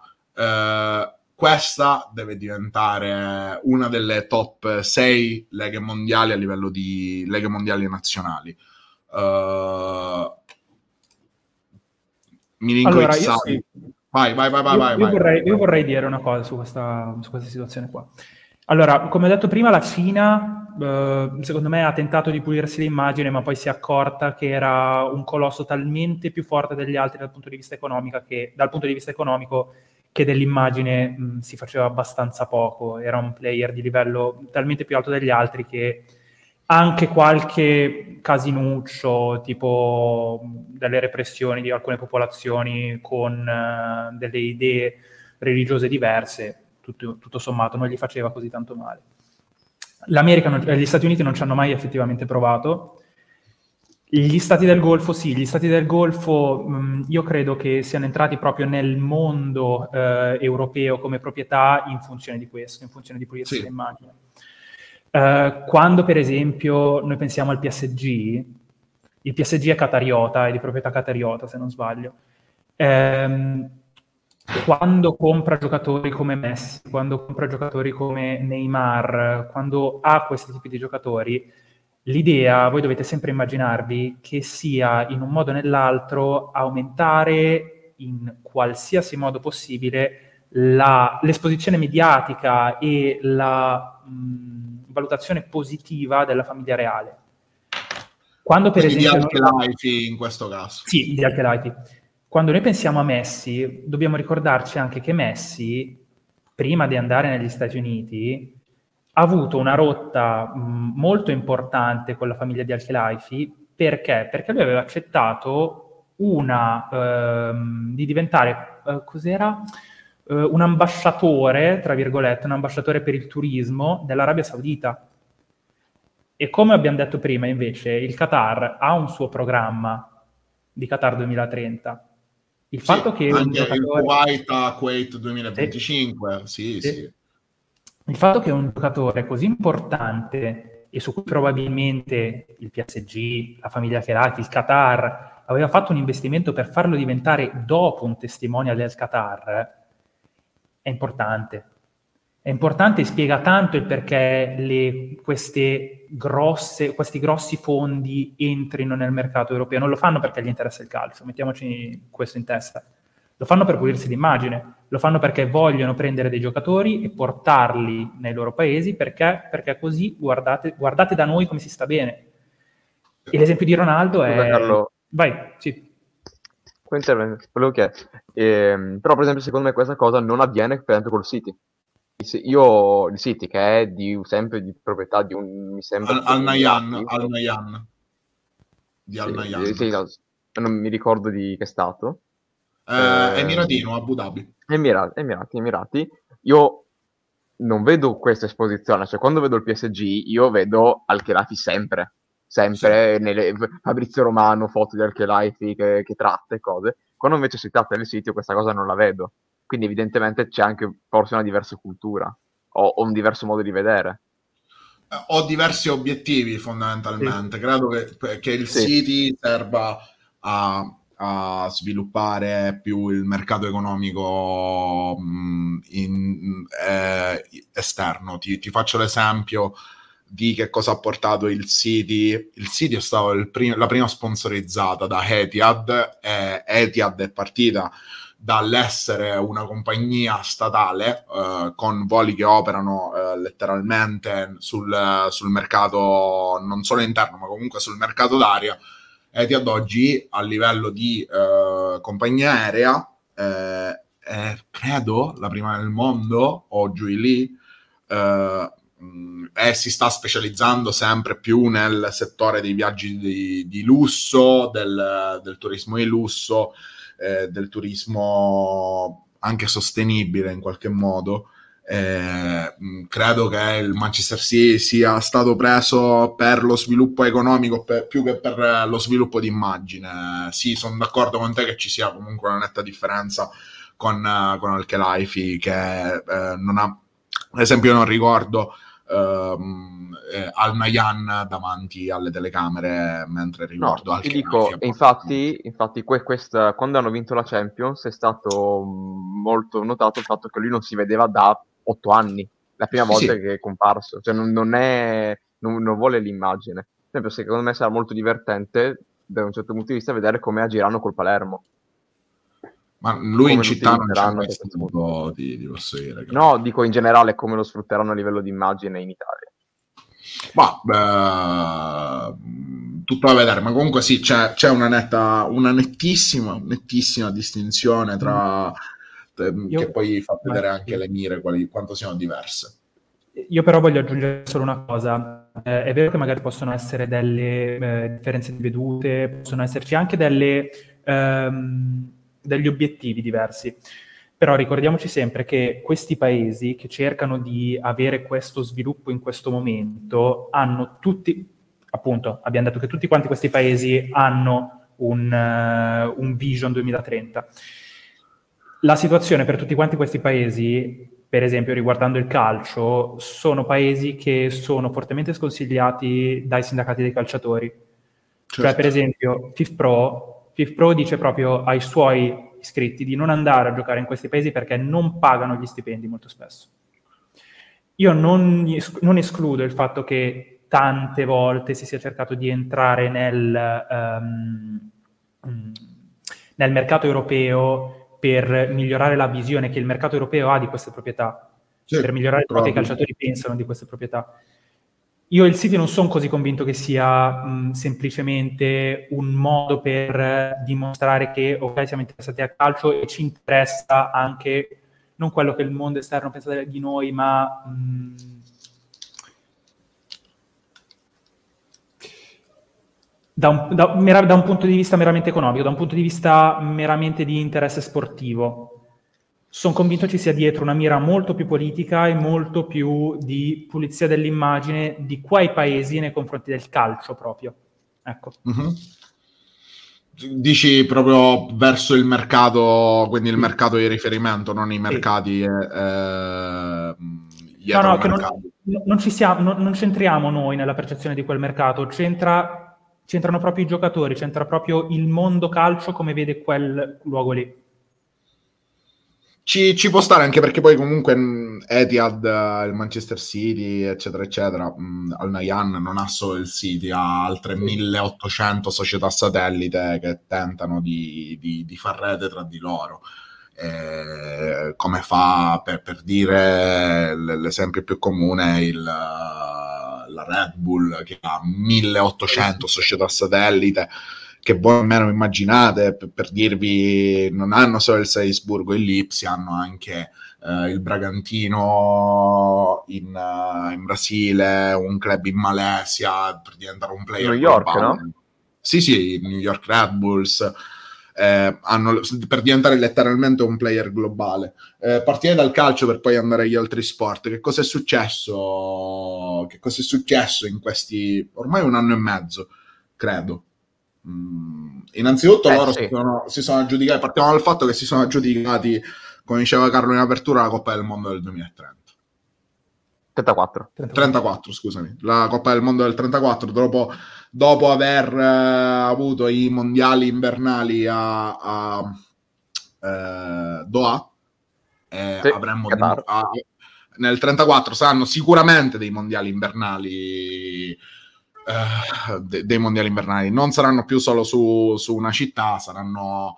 Questa deve diventare una delle top 6 leghe mondiali a livello di leghe mondiali nazionali. Allora, vai. Io vorrei dire una cosa su questa situazione qua. Allora, come ho detto prima, la Cina, secondo me, ha tentato di pulirsi l'immagine, ma poi si è accorta che era un colosso talmente più forte degli altri dal punto di vista economico che dell'immagine si faceva abbastanza poco. Era un player di livello talmente più alto degli altri che anche qualche casinuccio, tipo delle repressioni di alcune popolazioni con delle idee religiose diverse, tutto sommato non gli faceva così tanto male. Gli Stati Uniti non ci hanno mai effettivamente provato. Gli Stati del Golfo sì, io credo che siano entrati proprio nel mondo europeo come proprietà in funzione di questo, in funzione di pulirsi l'immagine. Quando per esempio noi pensiamo al PSG, il PSG è catariota, è di proprietà catariota se non sbaglio. Quando compra giocatori come Messi, quando compra giocatori come Neymar, quando ha questi tipi di giocatori, l'idea, voi dovete sempre immaginarvi, che sia in un modo o nell'altro aumentare in qualsiasi modo possibile l'esposizione mediatica e la valutazione positiva della famiglia reale. Quando per esempio di Al-Khelaïfi in questo caso. Sì, di Al-Khelaïfi. Quando noi pensiamo a Messi, dobbiamo ricordarci anche che Messi, prima di andare negli Stati Uniti, ha avuto una rotta molto importante con la famiglia di Al-Khelaïfi. Perché? Perché lui aveva accettato di diventare, un ambasciatore, tra virgolette, un ambasciatore per il turismo dell'Arabia Saudita. E come abbiamo detto prima, invece, il Qatar ha un suo programma di Qatar 2030. Il fatto che anche il Kuwait a Kuwait 2025, sì. Il fatto che un giocatore così importante, e su cui probabilmente il PSG, la famiglia Al-Khelaïfi, il Qatar, aveva fatto un investimento per farlo diventare dopo un testimonial del Qatar, è importante. È importante e spiega tanto il perché questi grossi fondi entrino nel mercato europeo. Non lo fanno perché gli interessa il calcio, mettiamoci questo in testa. Lo fanno per pulirsi l'immagine, lo fanno perché vogliono prendere dei giocatori e portarli nei loro paesi, perché così guardate da noi come si sta bene. E l'esempio di Ronaldo è... Carlo. Vai, sì. Però per esempio secondo me questa cosa non avviene per esempio col City. Il City che è sempre di proprietà di un... mi sembra Al Nahyan. Di Al Nahyan. Sì, no, non mi ricordo di che stato. Miradino, Abu Dhabi. Emirati. Io non vedo questa esposizione, cioè quando vedo il PSG io vedo Al-Khelaïfi sempre sì. Nelle Fabrizio Romano, foto di Al-Khelaïfi che tratta e cose. Quando invece si tratta del sito questa cosa non la vedo, quindi evidentemente c'è anche forse una diversa cultura o un diverso modo di vedere. Ho diversi obiettivi fondamentalmente, sì. Credo che il City serva a sviluppare più il mercato economico esterno. Ti faccio l'esempio di che cosa ha portato il City. Il City è stato la prima sponsorizzata da Etihad, e Etihad è partita dall'essere una compagnia statale con voli che operano letteralmente sul mercato non solo interno, ma comunque sul mercato d'aria. E ad oggi, a livello di compagnia aerea, credo la prima nel mondo, o giù lì, si sta specializzando sempre più nel settore dei viaggi di lusso, del turismo di lusso, del turismo anche sostenibile in qualche modo. Credo che il Manchester City sia stato preso per lo sviluppo economico più che per lo sviluppo di immagine. Sì, sono d'accordo con te che ci sia comunque una netta differenza con Al-Khelaïfi che non ha, ad esempio, non ricordo Al Nahyan davanti alle telecamere, mentre ricordo Al-Khelaïfi. Infatti questa, quando hanno vinto la Champions è stato molto notato il fatto che lui non si vedeva da 8 anni, la prima volta che è comparso, cioè non vuole l'immagine. Sempre, secondo me sarà molto divertente da un certo punto di vista vedere come agiranno col Palermo. Ma lui in città non c'è mai stato, ti posso dire. No, dico in generale come lo sfrutteranno a livello di immagine in Italia. Ma tutto da vedere, ma comunque sì, c'è una nettissima distinzione tra che poi fa vedere anche le mire quanto siano diverse. Io però voglio aggiungere solo una cosa. È vero che magari possono essere delle differenze di vedute, possono esserci anche degli obiettivi diversi, però ricordiamoci sempre che questi paesi che cercano di avere questo sviluppo in questo momento hanno tutti, appunto, abbiamo detto che tutti quanti questi paesi hanno un Vision 2030. La situazione per tutti quanti questi paesi, per esempio riguardando il calcio, sono paesi che sono fortemente sconsigliati dai sindacati dei calciatori. Certo. Cioè, per esempio, PIF Pro dice proprio ai suoi iscritti di non andare a giocare in questi paesi perché non pagano gli stipendi molto spesso. Io non escludo il fatto che tante volte si sia cercato di entrare nel mercato europeo per migliorare la visione che il mercato europeo ha di queste proprietà, per migliorare quello che i calciatori pensano di queste proprietà. Io il City non sono così convinto che sia semplicemente un modo per dimostrare che ok, siamo interessati al calcio e ci interessa anche non quello che il mondo esterno pensa di noi, ma da un punto di vista meramente economico, da un punto di vista meramente di interesse sportivo. Sono convinto ci sia dietro una mira molto più politica e molto più di pulizia dell'immagine di quei paesi nei confronti del calcio proprio. Ecco. Mm-hmm. Dici proprio verso il mercato, quindi il mercato di riferimento, non i mercati. Sì. No, che non c'entriamo noi nella percezione di quel mercato, c'entrano proprio i giocatori, c'entra proprio il mondo calcio come vede quel luogo lì. Ci può stare, anche perché poi comunque Etihad, il Manchester City, eccetera eccetera, Al Nahyan non ha solo il City, ha altre 1800 società satellite che tentano di far rete tra di loro, come fa, per dire l'esempio più comune, la Red Bull, che ha 1800 società satellite che voi almeno immaginate, per dirvi, non hanno solo il Salisburgo e l'Ipsi, hanno anche il Bragantino in Brasile, un club in Malesia, per diventare un player. New York, no? Sì, New York Red Bulls, per diventare letteralmente un player globale. Partire dal calcio per poi andare agli altri sport. Che cosa è successo in questi, ormai un anno e mezzo, credo? Innanzitutto loro sì. si sono aggiudicati, partiamo dal fatto che si sono aggiudicati, come diceva Carlo in apertura, la Coppa del Mondo del 2030 34, scusami, la Coppa del Mondo del 34 dopo aver avuto i mondiali invernali a Doha, sì, avremmo nel 34 saranno sicuramente dei mondiali invernali. Dei mondiali invernali non saranno più solo su una città, saranno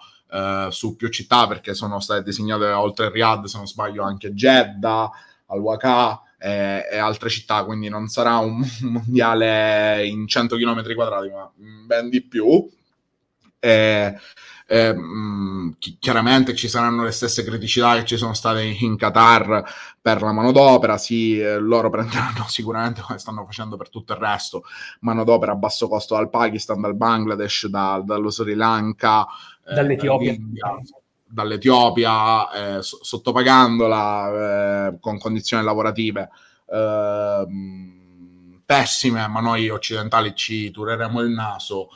su più città, perché sono state disegnate, oltre a Riyadh, se non sbaglio, anche Jeddah, Al-Waqa e altre città, quindi non sarà un mondiale in 100 km quadrati, ma ben di più. Chiaramente ci saranno le stesse criticità che ci sono state in Qatar per la manodopera. Sì, loro prenderanno sicuramente, come stanno facendo per tutto il resto, manodopera a basso costo dal Pakistan, dal Bangladesh, dallo Sri Lanka, dall'Etiopia, sottopagandola con condizioni lavorative pessime, ma noi occidentali ci tureremo il naso.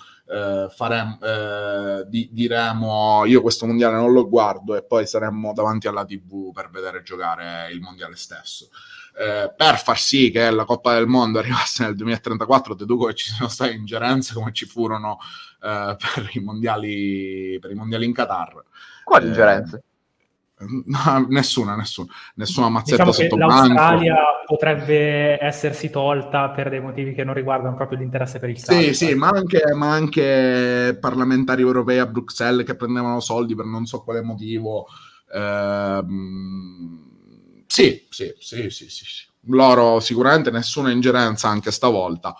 Diremo io questo mondiale non lo guardo, e poi saremmo davanti alla TV per vedere giocare il mondiale stesso. Per far sì che la Coppa del Mondo arrivasse nel 2034, deduco che ci siano state ingerenze come ci furono per i mondiali in Qatar. Quali ingerenze? No, nessuna mazzetta, diciamo, sotto banco. L'Australia potrebbe essersi tolta per dei motivi che non riguardano proprio l'interesse per il Saudi. Sì, ma anche parlamentari europei a Bruxelles che prendevano soldi per non so quale motivo. Sì. Loro sicuramente nessuna ingerenza anche stavolta,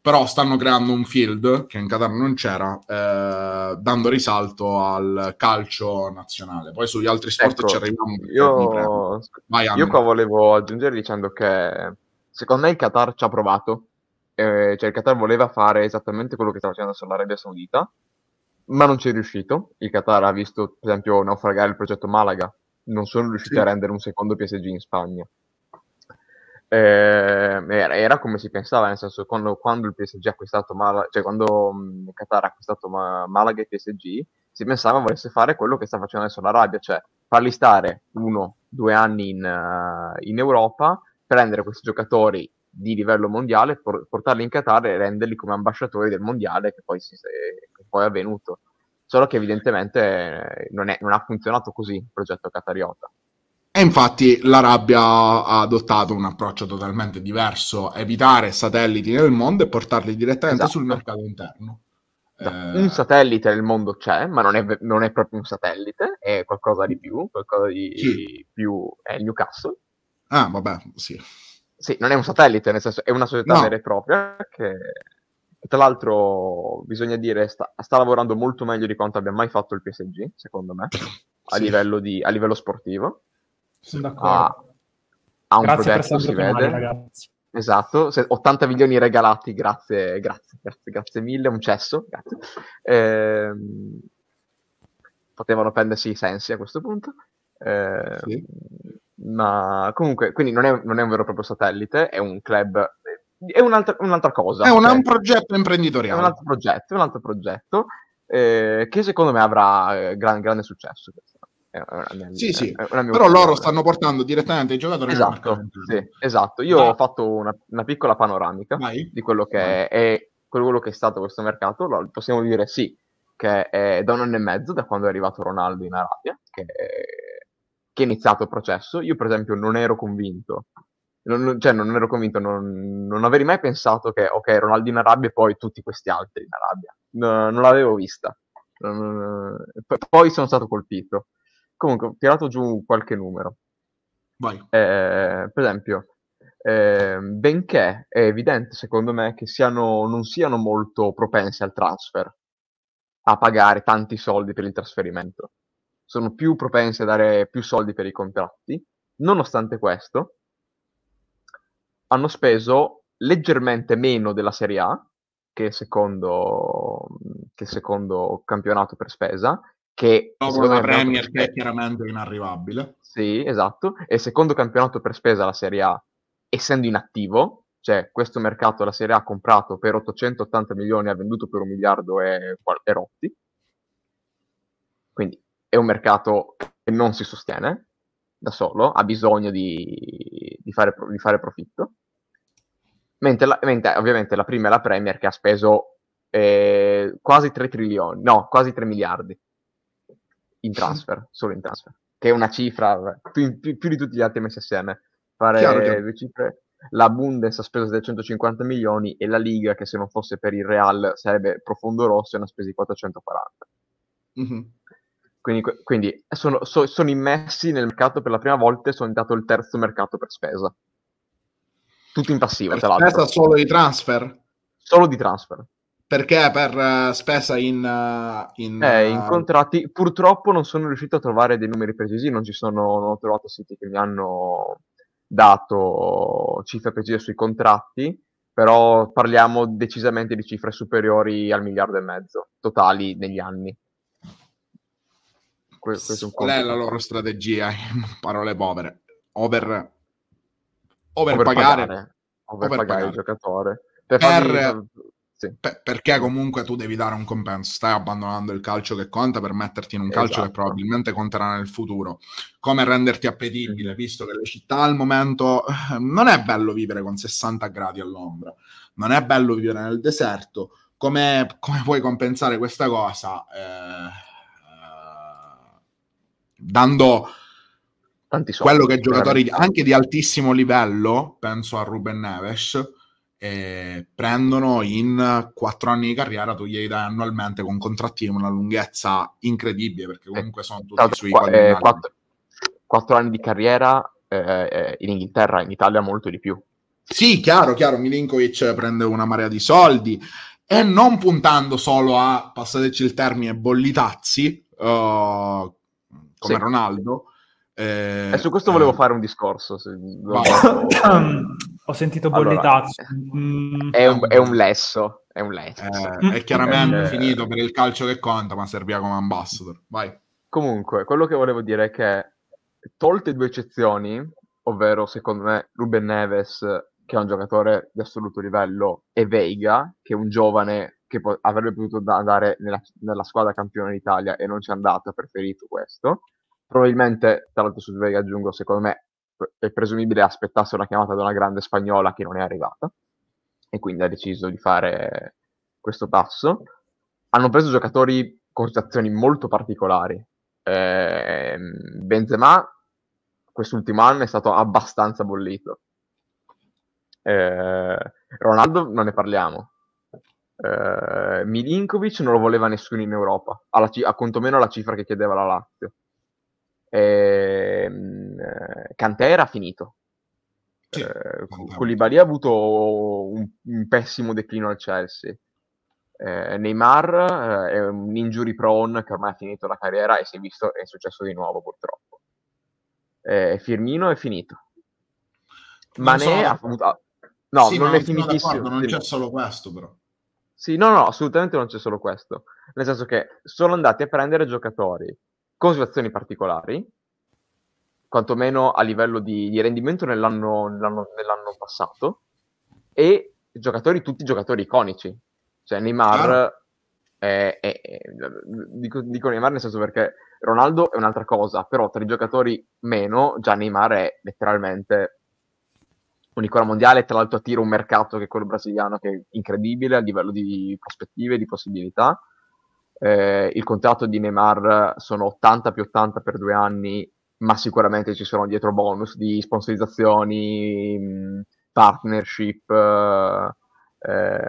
però stanno creando un field che in Qatar non c'era, dando risalto al calcio nazionale. Poi sugli altri sport ci arriviamo. Io qua volevo aggiungere dicendo che secondo me il Qatar ci ha provato, cioè il Qatar voleva fare esattamente quello che stava facendo sull'Arabia Saudita, ma non ci è riuscito. Il Qatar ha visto per esempio naufragare il progetto Malaga, non sono riusciti a rendere un secondo PSG in Spagna. Era come si pensava, nel senso, quando il PSG ha acquistato Malaga, cioè quando il Qatar ha acquistato Malaga e PSG, si pensava volesse fare quello che sta facendo adesso l'Arabia, cioè farli stare 1-2 anni in Europa, prendere questi giocatori di livello mondiale, portarli in Qatar e renderli come ambasciatori del mondiale, che poi è avvenuto, solo che evidentemente non ha funzionato così il progetto qatariota. E infatti l'Arabia ha adottato un approccio totalmente diverso: evitare satelliti nel mondo e portarli direttamente sul mercato interno. Un satellite nel mondo c'è, ma non è proprio un satellite, è qualcosa di più, è il Newcastle. Ah, vabbè, sì. Sì, non è un satellite, nel senso è una società vera e propria che, tra l'altro, bisogna dire, sta lavorando molto meglio di quanto abbia mai fatto il PSG, secondo me, a livello sportivo. Sono d'accordo. Ha un progetto, si vede, ragazzi. Esatto, 80 milioni regalati, grazie mille, un cesso, grazie. Potevano prendersi i sensi a questo punto, ma comunque, quindi non è un vero e proprio satellite, è un club, è un'altra cosa, è un progetto imprenditoriale, è un altro progetto che secondo me avrà grande successo. Però loro stanno portando direttamente i giocatori. Esatto. Io ho fatto una piccola panoramica di quello che è stato questo mercato. Allora, possiamo dire che è da 1 anno e mezzo da quando è arrivato Ronaldo in Arabia che è iniziato il processo. Io per esempio non avrei mai pensato che Ronaldo in Arabia e poi tutti questi altri in Arabia, non l'avevo vista. Poi sono stato colpito. Comunque, ho tirato giù qualche numero. Vai. Per esempio, benché è evidente, secondo me, che non siano molto propensi al transfer, a pagare tanti soldi per il trasferimento. Sono più propensi a dare più soldi per i contratti. Nonostante questo, hanno speso leggermente meno della Serie A, che è secondo campionato per spesa, che dopo la Premier, che è chiaramente inarrivabile. Sì, esatto. E secondo campionato per spesa la Serie A, essendo inattivo, cioè questo mercato la Serie A ha comprato per 880 milioni, ha venduto per 1 miliardo e rotti. Quindi è un mercato che non si sostiene da solo, ha bisogno di fare profitto. Mentre ovviamente la prima è la Premier, che ha speso quasi 3 trilioni, no, quasi 3 miliardi. In transfer, solo in transfer, che è una cifra più di tutti gli altri messi assieme. Fare due cifre: la Bundes ha speso 750 milioni e la Liga, che se non fosse per il Real sarebbe profondo rosso, ne ha spesi 440. Mm-hmm. Quindi sono immessi nel mercato per la prima volta e sono diventato il terzo mercato per spesa, tutto in passiva, tra l'altro. Spesa solo di transfer? Solo di transfer. Perché per spesa in contratti purtroppo non sono riuscito a trovare dei numeri precisi, non ho trovato siti che mi hanno dato cifre precise sui contratti, però parliamo decisamente di cifre superiori al 1,5 miliardi totali negli anni. Qual è la loro strategia, in parole povere? Overpagare il giocatore. Perché comunque tu devi dare un compenso, stai abbandonando il calcio che conta per metterti in un calcio che probabilmente conterà nel futuro. Come renderti appetibile, visto che le città al momento non è bello vivere con 60 gradi all'ombra, non è bello vivere nel deserto. Come puoi compensare questa cosa? Dando tanti soldi. Quello che giocatori anche di altissimo livello, penso a Ruben Neves, prendono in 4 anni di carriera, tu gli dai annualmente con contratti una lunghezza incredibile, perché comunque sono tutti sui 4 anni di carriera in Inghilterra, in Italia molto di più. Sì, chiaro, Milinkovic prende una marea di soldi, e non puntando solo a, passateci il termine, bollitazzi come sì. Ronaldo. E su questo volevo fare un discorso. Ho sentito bollitazzi. Allora, è un lesso. È chiaramente finito per il calcio che conta, ma serviva come ambassador. Vai. Comunque, quello che volevo dire è che, tolte due eccezioni, ovvero secondo me Ruben Neves, che è un giocatore di assoluto livello, e Veiga, che è un giovane che avrebbe potuto andare nella squadra campione d'Italia e non ci è andato, ha preferito questo. Probabilmente, tra l'altro su Veiga aggiungo, secondo me è presumibile aspettasse una chiamata da una grande spagnola che non è arrivata, e quindi ha deciso di fare questo passo. Hanno preso giocatori con situazioni molto particolari. Benzema quest'ultimo anno è stato abbastanza bollito, Ronaldo non ne parliamo, Milinkovic non lo voleva nessuno in Europa, a quantomeno alla cifra che chiedeva la Lazio, Kanté era finito, Koulibaly ha avuto un pessimo declino al Chelsea, Neymar è un injury prone che ormai ha finito la carriera e si è visto, è successo di nuovo purtroppo, Firmino è finito, Mané ha avuto... No, sì, non è finitissimo, non c'è solo questo, però sì, no, assolutamente non c'è solo questo, nel senso che sono andati a prendere giocatori con situazioni particolari, quantomeno a livello di rendimento nell'anno passato, e tutti giocatori iconici. Cioè Neymar, dico Neymar nel senso perché Ronaldo è un'altra cosa, però tra i giocatori meno, già Neymar è letteralmente un'icona mondiale, tra l'altro attira un mercato che è quello brasiliano, che è incredibile a livello di prospettive, di possibilità. Il contratto di Neymar sono 80+80 per 2 anni, ma sicuramente ci sono dietro bonus di sponsorizzazioni, partnership...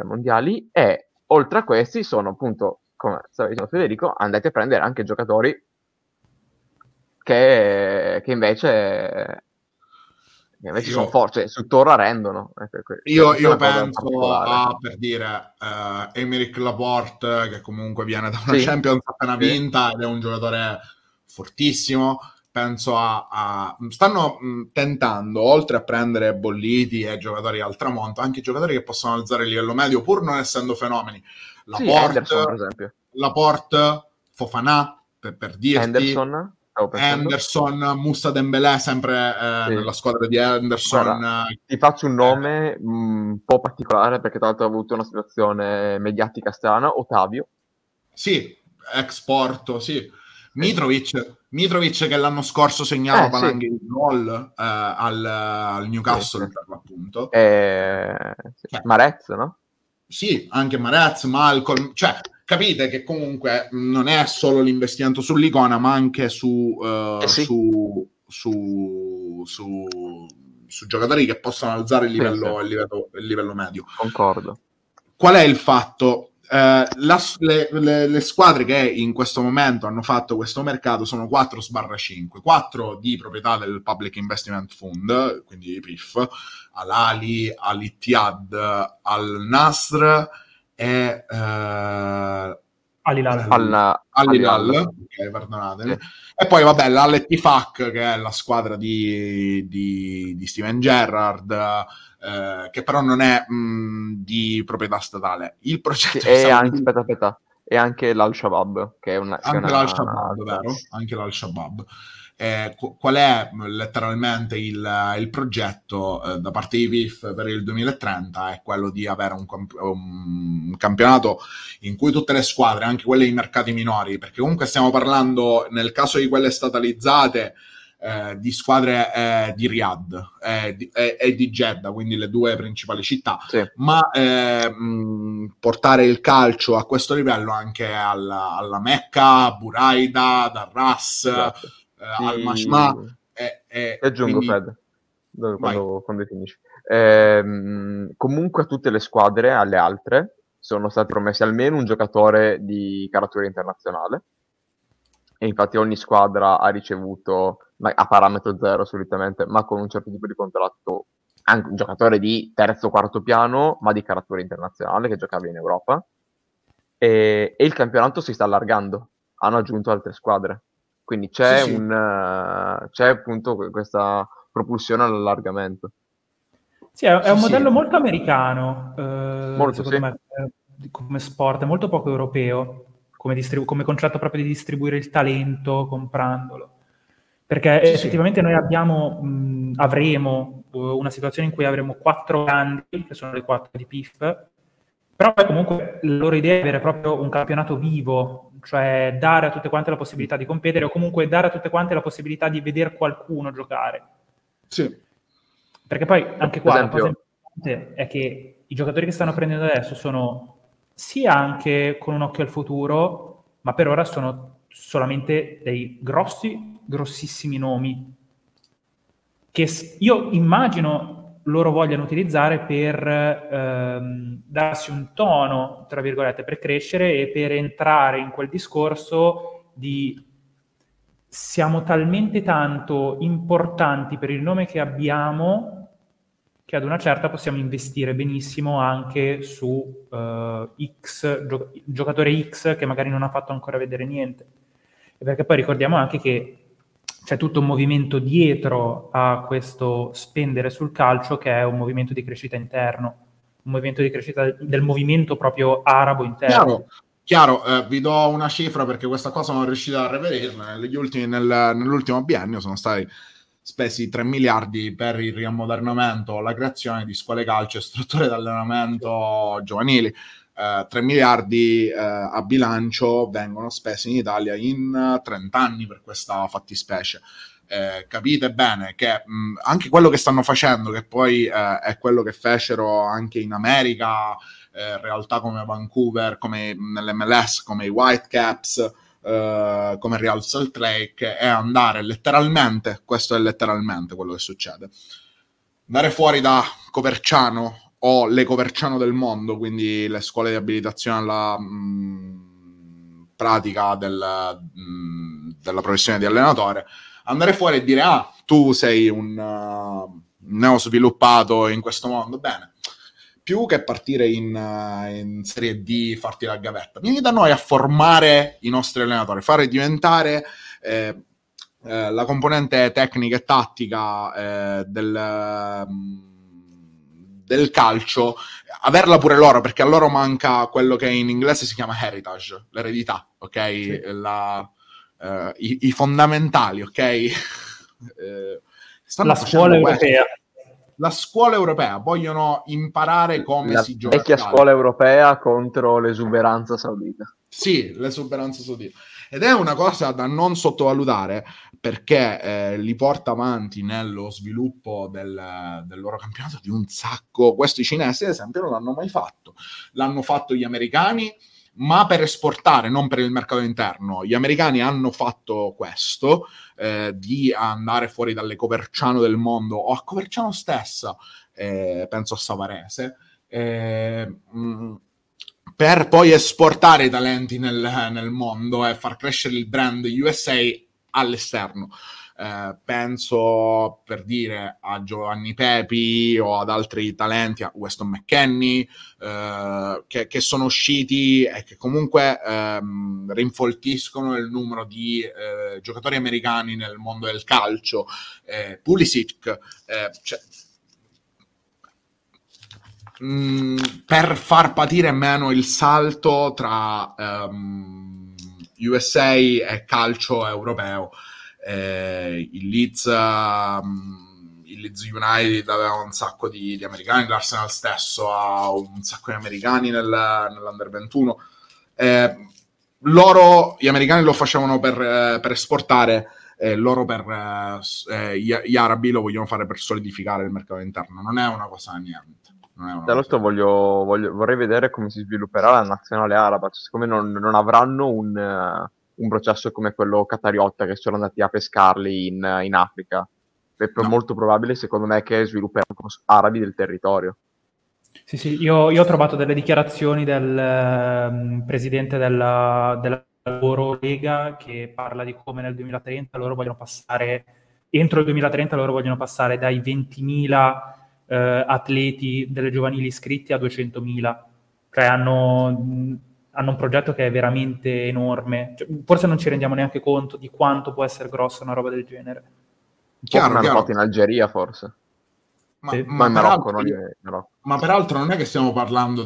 mondiali, e oltre a questi sono, appunto, come stava dicendo Federico, andati a prendere anche giocatori che invece sono forti, cioè, su Torra rendono. Io penso a, per dire, Aymeric Laporte, che comunque viene da una Champions appena vinta ed è un giocatore fortissimo. Penso a stanno tentando, oltre a prendere bolliti e giocatori al tramonto, anche giocatori che possono alzare il livello medio pur non essendo fenomeni. Anderson, per esempio. Laporte, Fofana, per dirti. Anderson, Moussa Dembélé, sempre nella squadra di Anderson. Guarda, ti faccio un nome un po' particolare, perché tra l'altro ha avuto una situazione mediatica strana, Ottavio. Sì, ex Porto, sì. Mitrovic che l'anno scorso segnava valanghe di gol al Newcastle per l'appunto, Marez, no? Sì, anche Marez, Malcolm, cioè capite che comunque non è solo l'investimento sull'icona, ma anche su giocatori che possono alzare il livello medio. Concordo. Qual è il fatto? Le squadre che in questo momento hanno fatto questo mercato sono 4/5, 4 di proprietà del Public Investment Fund, quindi PIF, Al-Ahli, Al-Ittihad, Al-Nasr e Al-Hilal, okay, perdonatemi. E poi vabbè l'Al-Ettifaq, che è la squadra di Steven Gerrard, che però non è di proprietà statale. Il progetto è anche l'Al-Shabaab, che è l'Al-Shabaab, vero? Anche l'Al-Shabaab. Qual è letteralmente il progetto da parte di PIF per il 2030? È quello di avere un campionato in cui tutte le squadre, anche quelle dei mercati minori, perché comunque stiamo parlando, nel caso di quelle statalizzate, di squadre di Riyadh e di Jeddah, quindi le due principali città, ma portare il calcio a questo livello anche alla Mecca, Buraida, Darras, al Mashma, E aggiungo, quindi... Fred, quando finisci. Comunque a tutte le squadre, alle altre, sono stati promessi almeno un giocatore di carattere internazionale, e infatti ogni squadra ha ricevuto, a parametro zero solitamente, ma con un certo tipo di contratto, anche un giocatore di terzo o quarto piano, ma di carattere internazionale, che giocava in Europa. E il campionato si sta allargando, hanno aggiunto altre squadre, quindi c'è appunto questa propulsione all'allargamento. Sì, è un modello molto americano, molto, secondo me, come sport, è molto poco europeo, come concetto proprio di distribuire il talento comprandolo, perché effettivamente noi avremo una situazione in cui avremo quattro grandi, che sono le quattro di PIF, però poi comunque la loro idea è avere proprio un campionato vivo, cioè dare a tutte quante la possibilità di competere, o comunque dare a tutte quante la possibilità di vedere qualcuno giocare. Sì. Perché poi anche qua la cosa importante è che i giocatori che stanno prendendo adesso sono sia anche con un occhio al futuro, ma per ora sono solamente dei grossissimi nomi che io immagino loro vogliono utilizzare per darsi un tono, tra virgolette, per crescere e per entrare in quel discorso di siamo talmente tanto importanti per il nome che abbiamo che ad una certa possiamo investire benissimo anche su giocatore X che magari non ha fatto ancora vedere niente. E perché poi ricordiamo anche che c'è tutto un movimento dietro a questo spendere sul calcio, che è un movimento di crescita interno, un movimento di crescita del movimento proprio arabo interno. Chiaro, vi do una cifra perché questa cosa non riuscite a reperirla. Nell'ultimo biennio sono stati spesi 3 miliardi per il riammodernamento, la creazione di scuole calcio e strutture di allenamento giovanili. 3 miliardi a bilancio vengono spesi in Italia in 30 anni per questa fattispecie. Capite bene che anche quello che stanno facendo, che poi è quello che fecero anche in America, realtà come Vancouver, come nell'MLS, come i Whitecaps, come Real Salt Lake, è andare letteralmente, questo è letteralmente quello che succede, andare fuori da Coverciano o le Coverciano del mondo, quindi le scuole di abilitazione alla pratica della professione di allenatore, andare fuori e dire tu sei un neosviluppato in questo mondo, bene, più che partire in Serie D, farti la gavetta, vieni da noi a formare i nostri allenatori, fare diventare... la componente tecnica e tattica del calcio, averla pure loro, perché a loro manca quello che in inglese si chiama heritage, l'eredità, ok? Sì. I fondamentali, ok? La scuola europea. La scuola europea, vogliono imparare come si gioca. La vecchia scuola europea contro l'esuberanza saudita. Sì, l'esuberanza saudita. Ed è una cosa da non sottovalutare, perché li porta avanti nello sviluppo del loro campionato di un sacco. Questo i cinesi, ad esempio, non l'hanno mai fatto. L'hanno fatto gli americani, ma per esportare, non per il mercato interno. Gli americani hanno fatto questo, di andare fuori dalle Coverciano del mondo, o a Coverciano stessa, penso a Savarese, per poi esportare i talenti nel mondo e far crescere il brand USA all'esterno. Penso, per dire, a Giovanni Pepi o ad altri talenti, a Weston McKennie, che sono usciti e che comunque rinfoltiscono il numero di giocatori americani nel mondo del calcio. Pulisic, per far patire meno il salto tra USA e calcio europeo. Il Leeds United aveva un sacco di americani, l'Arsenal stesso ha un sacco di americani nell'Under 21. Loro, gli americani lo facevano per esportare, loro gli arabi lo vogliono fare per solidificare il mercato interno. Non è una cosa niente. Vorrei vedere come si svilupperà la nazionale araba, siccome non avranno un un processo come quello Qatariotta, che sono andati a pescarli in Africa. È molto probabile, secondo me, che svilupperanno arabi del territorio. Sì, sì, io ho trovato delle dichiarazioni del presidente della loro Lega, che parla di come nel 2030 loro vogliono passare, entro il 2030 loro vogliono passare dai 20.000 atleti delle giovanili iscritti a 200.000. Cioè hanno un progetto che è veramente enorme. Cioè, forse non ci rendiamo neanche conto di quanto può essere grossa una roba del genere. Chiaro, hanno fatto in Algeria, forse. Ma peraltro non è che stiamo parlando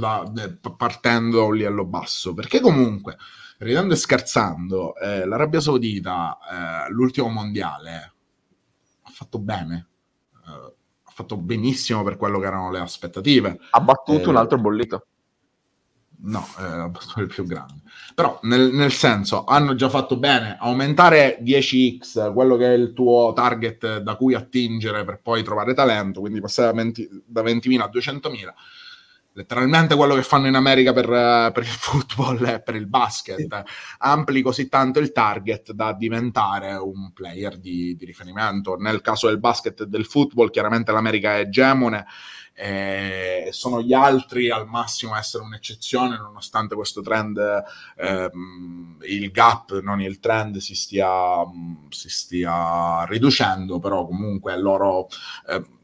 partendo da un livello basso, perché comunque, ridendo e scherzando, l'Arabia Saudita, l'ultimo mondiale, ha fatto bene. Ha fatto benissimo per quello che erano le aspettative. Ha battuto un altro bollito. No, ha battuto il più grande. Però, nel senso, hanno già fatto bene. Aumentare 10x quello che è il tuo target da cui attingere per poi trovare talento, quindi passare da 20.000 a 200.000, letteralmente quello che fanno in America per il football e per il basket. Ampli così tanto il target da diventare un player di riferimento. Nel caso del basket e del football, chiaramente l'America è egemone, sono gli altri al massimo a essere un'eccezione, nonostante questo trend, il gap, non il trend, si stia riducendo, però comunque loro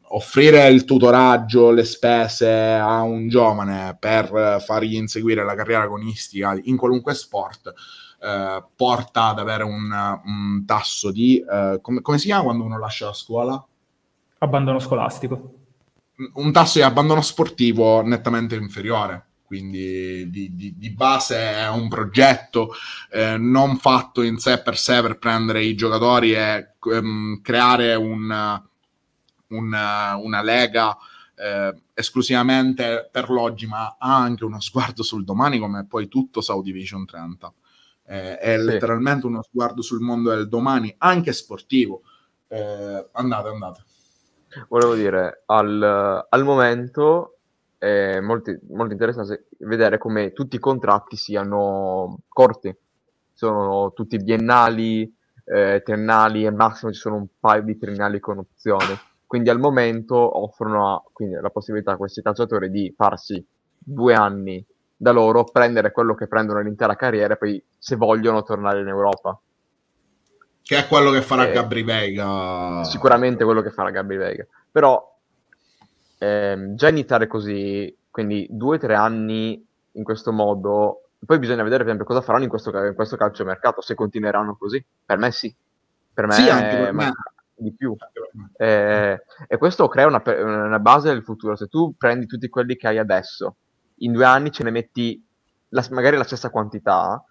offrire il tutoraggio, le spese a un giovane per fargli inseguire la carriera agonistica in qualunque sport porta ad avere un tasso di come si chiama quando uno lascia la scuola? Abbandono scolastico. Un tasso di abbandono sportivo nettamente inferiore, quindi di base è un progetto non fatto in sé per prendere i giocatori e creare una lega esclusivamente per l'oggi, ma ha anche uno sguardo sul domani, come poi tutto Saudi Vision 30 è letteralmente uno sguardo sul mondo del domani, anche sportivo. Andate. Volevo dire, al momento è molto interessante vedere come tutti i contratti siano corti, sono tutti biennali, triennali, e massimo ci sono un paio di triennali con opzioni, quindi al momento offrono la possibilità a questi calciatori di farsi 2 anni da loro, prendere quello che prendono l'intera carriera e poi, se vogliono, tornare in Europa. Che è quello che farà Gabri Veiga. Sicuramente quello che farà Gabri Veiga. Però già iniziare così, quindi 2 o 3 anni in questo modo, poi bisogna vedere per esempio cosa faranno in questo calciomercato, se continueranno così. Per me sì. Per me sì, anche per me. Di più. E questo crea una base del futuro. Se tu prendi tutti quelli che hai adesso, in 2 anni ce ne metti magari la stessa quantità,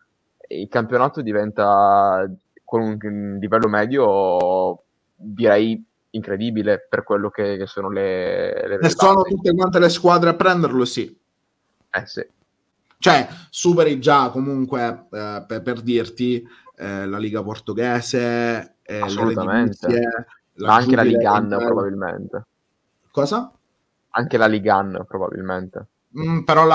il campionato diventa... con un livello medio direi incredibile per quello che sono le sono tutte quante le squadre a prenderlo, sì. Sì. Cioè, superi già comunque, per dirti, la Liga portoghese, assolutamente, ma anche la Ligan probabilmente. Cosa? Anche la Ligan probabilmente. Però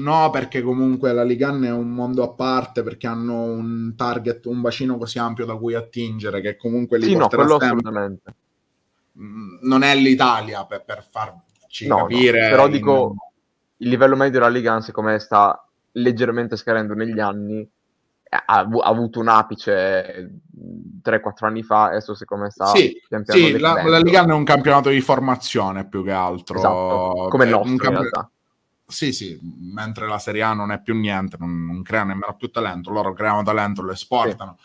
no, perché comunque la Ligan è un mondo a parte, perché hanno un target, un bacino così ampio da cui attingere, che comunque li porterà sempre. Non è l'Italia, per farci capire. Però dico, il livello medio della Ligan, siccome sta leggermente scadendo negli anni, ha avuto un apice 3-4 anni fa, adesso siccome sta pian piano la Ligan è un campionato di formazione più che altro. Esatto, come il nostro in realtà. Sì, mentre la Serie A non è più niente, non crea nemmeno più talento, loro creano talento, lo esportano,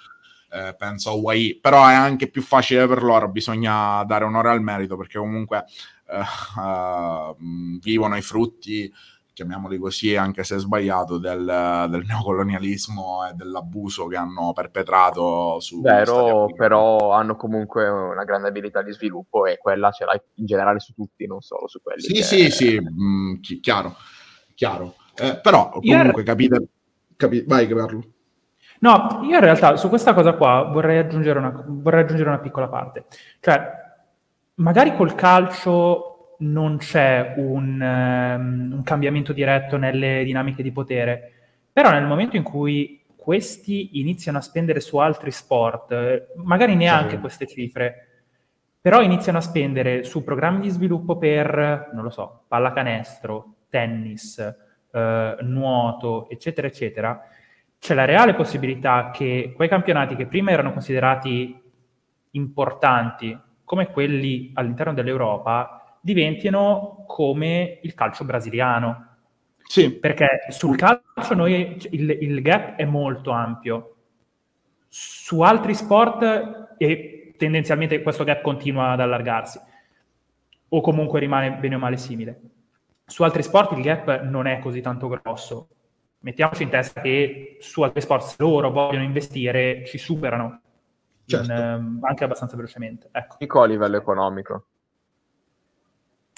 penso a UAE, però è anche più facile per loro, bisogna dare onore al merito, perché comunque vivono i frutti, chiamiamoli così, anche se è sbagliato, del neocolonialismo e dell'abuso che hanno perpetrato su... Vero, però hanno comunque una grande abilità di sviluppo e quella ce l'hai in generale su tutti, non solo su quelli. Chiaro. Però comunque vai Carlo. No, io in realtà su questa cosa qua vorrei aggiungere una piccola parte. Cioè, magari col calcio... non c'è un cambiamento diretto nelle dinamiche di potere, però nel momento in cui questi iniziano a spendere su altri sport, magari neanche queste cifre, però iniziano a spendere su programmi di sviluppo per, non lo so, pallacanestro, tennis, nuoto, eccetera, eccetera, c'è la reale possibilità che quei campionati che prima erano considerati importanti, come quelli all'interno dell'Europa, diventino come il calcio brasiliano. Sì. Perché sul calcio noi il gap è molto ampio. Su altri sport, e tendenzialmente questo gap continua ad allargarsi, o comunque rimane bene o male simile. Su altri sport il gap non è così tanto grosso. Mettiamoci in testa che su altri sport, se loro vogliono investire, ci superano. Certo. Anche abbastanza velocemente, ecco. Dico a livello economico.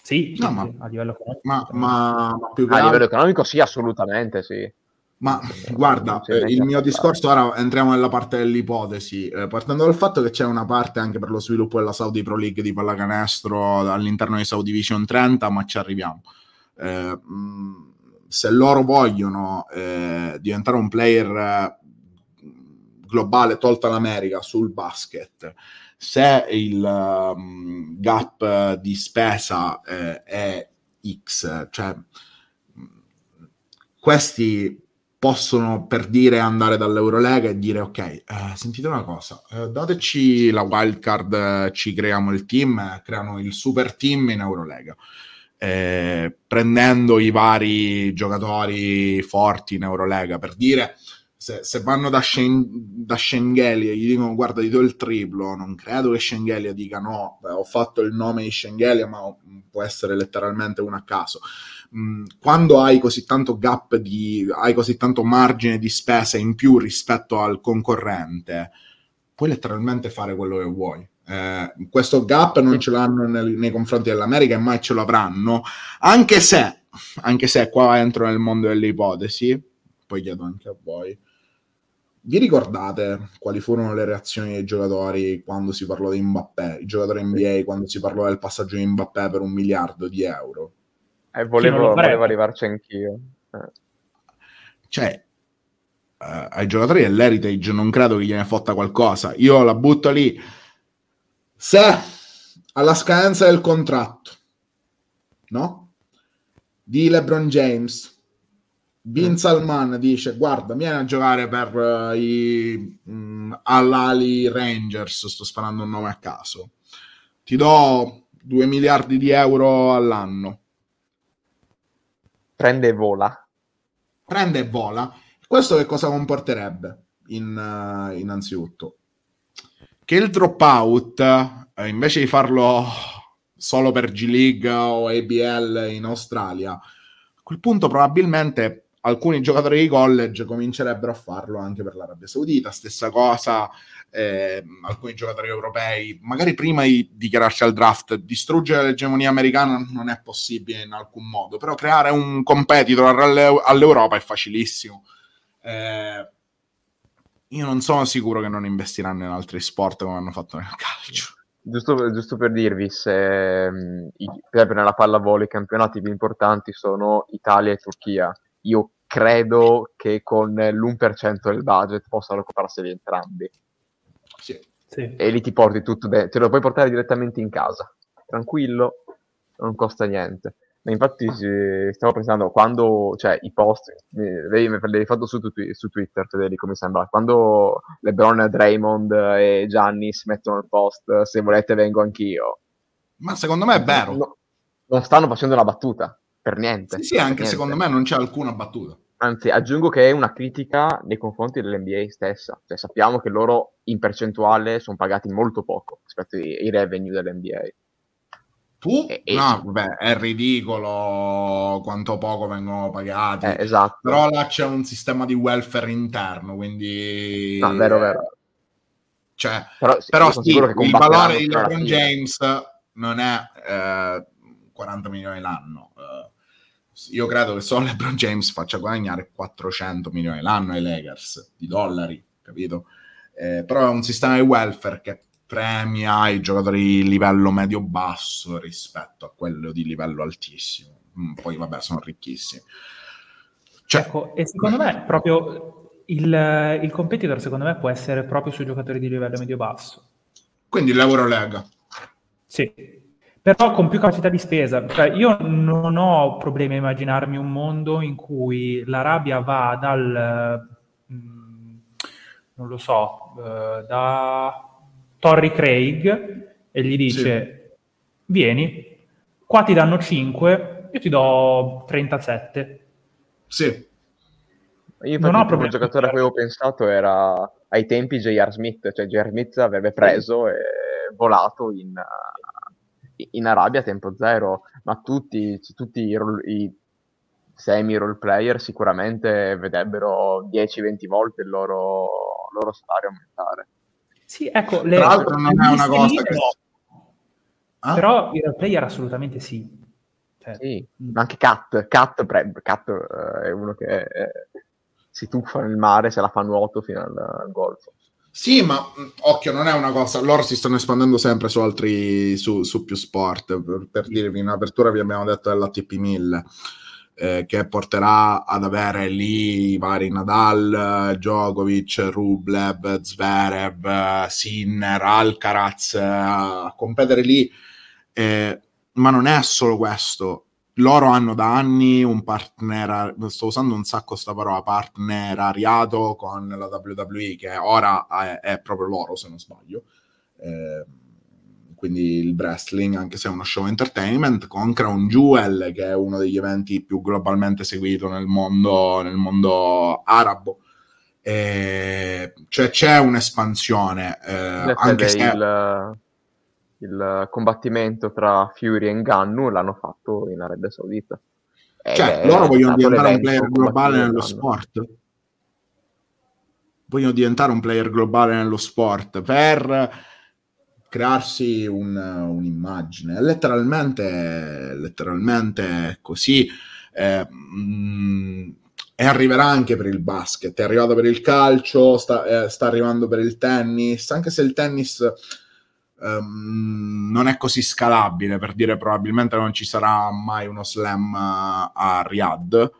Sì, no, ma, a livello economico. Ma più grande... a livello economico sì, assolutamente sì. Ma guarda, il mio discorso, ora entriamo nella parte dell'ipotesi, partendo dal fatto che c'è una parte anche per lo sviluppo della Saudi Pro League di pallacanestro all'interno di Saudi Vision 30, ma ci arriviamo. Se loro vogliono diventare un player globale, tolta l'America, sul basket, se il gap di spesa è X, cioè questi possono, per dire, andare dall'Eurolega e dire ok, sentite una cosa, dateci la wild card, ci creiamo il team, creano il super team in Eurolega, prendendo i vari giocatori forti in Eurolega, per dire. Se vanno da Schengeli e gli dicono guarda, ti do il triplo, non credo che Schengeli dica no, beh, ho fatto il nome di Schengeli, ma può essere letteralmente uno a caso. Quando hai così tanto gap, hai così tanto margine di spesa in più rispetto al concorrente, puoi letteralmente fare quello che vuoi. Questo gap non ce l'hanno nei confronti dell'America e mai ce l'avranno, anche se qua entro nel mondo delle ipotesi, poi chiedo anche a voi. Vi ricordate quali furono le reazioni dei giocatori quando si parlò di Mbappé? I giocatori NBA, quando si parlò del passaggio di Mbappé per €1 miliardo? Volevo arrivarci anch'io. Cioè, ai giocatori dell'Heritage non credo che gliene fotta qualcosa. Io la butto lì. Se alla scadenza del contratto, no? Di LeBron James... Bin Salman dice guarda, vieni a giocare per i Al-Ahly Rangers, sto sparando un nome a caso, ti do €2 miliardi all'anno, prende e vola. Questo che cosa comporterebbe? Innanzitutto che il dropout, invece di farlo solo per G League o ABL in Australia, a quel punto probabilmente alcuni giocatori di college comincerebbero a farlo anche per l'Arabia Saudita, stessa cosa alcuni giocatori europei, magari prima di dichiararsi al draft. Distruggere l'egemonia americana non è possibile in alcun modo, però creare un competitor all'Europa è facilissimo. Io non sono sicuro che non investiranno in altri sport come hanno fatto nel calcio. Giusto per dirvi, se nella pallavolo i campionati più importanti sono Italia e Turchia, io credo che con l'1% del budget possano comprarseli entrambi. Sì. E lì ti porti tutto dentro, te lo puoi portare direttamente in casa, tranquillo, non costa niente. Ma infatti stavo pensando, quando, cioè, i post, lei me l'hai fatto su Twitter, Federico, mi sembra, quando LeBron, Draymond e Giannis mettono il post se volete vengo anch'io, ma secondo me è vero, non stanno facendo una battuta per niente. Sì, anche niente. Secondo me non c'è alcuna battuta. Anzi, aggiungo che è una critica nei confronti dell'NBA stessa. Cioè, sappiamo che loro in percentuale sono pagati molto poco rispetto ai revenue dell'NBA. È ridicolo quanto poco vengono pagati. Esatto. Però là c'è un sistema di welfare interno, quindi... No, vero. Cioè, però sì, il valore di LeBron James non è 40 milioni l'anno. Io credo che solo LeBron James faccia guadagnare 400 milioni l'anno ai Lakers di dollari, capito? Però è un sistema di welfare che premia i giocatori di livello medio-basso rispetto a quello di livello altissimo. Poi vabbè, sono ricchissimi. Cioè, ecco, e secondo me proprio Il competitor secondo me può essere proprio sui giocatori di livello medio-basso. Quindi il lavoro lega. Sì, però con più capacità di spesa. Cioè, io non ho problemi a immaginarmi un mondo in cui l'Arabia va dal non lo so, da Torry Craig e gli dice sì, vieni, qua ti danno 5, io ti do 37. Sì. Io non ho problemi. Il giocatore a cui avevo pensato era ai tempi J.R. Smith, cioè J.R. Smith avrebbe preso e volato in Arabia a tempo zero, ma tutti i semi-role player sicuramente vedrebbero 10-20 volte il loro salario aumentare. Sì, ecco, tra l'altro non è una cosa che... Però i role player assolutamente sì. Sì, ma anche Cat è uno che si tuffa nel mare, se la fa nuoto fino al golfo. Sì, ma occhio, non è una cosa, loro si stanno espandendo sempre su altri, su più sport. Per dirvi, in apertura vi abbiamo detto dell'ATP 1000 che porterà ad avere lì i vari Nadal, Djokovic, Rublev, Zverev, Sinner, Alcaraz a competere lì. Ma non è solo questo, loro hanno da anni un partner, sto usando un sacco sta parola, partnerariato con la WWE, che ora è proprio loro, se non sbaglio, quindi il wrestling, anche se è uno show entertainment, con Crown Jewel, che è uno degli eventi più globalmente seguito nel mondo arabo. Cioè c'è un'espansione, anche se... Il combattimento tra Fury e Ngannou l'hanno fatto in Arabia Saudita. Cioè, loro vogliono diventare un player globale nello sport. Vogliono diventare un player globale nello sport per crearsi un'immagine. Letteralmente così. E arriverà anche per il basket, è arrivato per il calcio, sta arrivando per il tennis, anche se il tennis... non è così scalabile, per dire, probabilmente non ci sarà mai uno slam a Riyadh,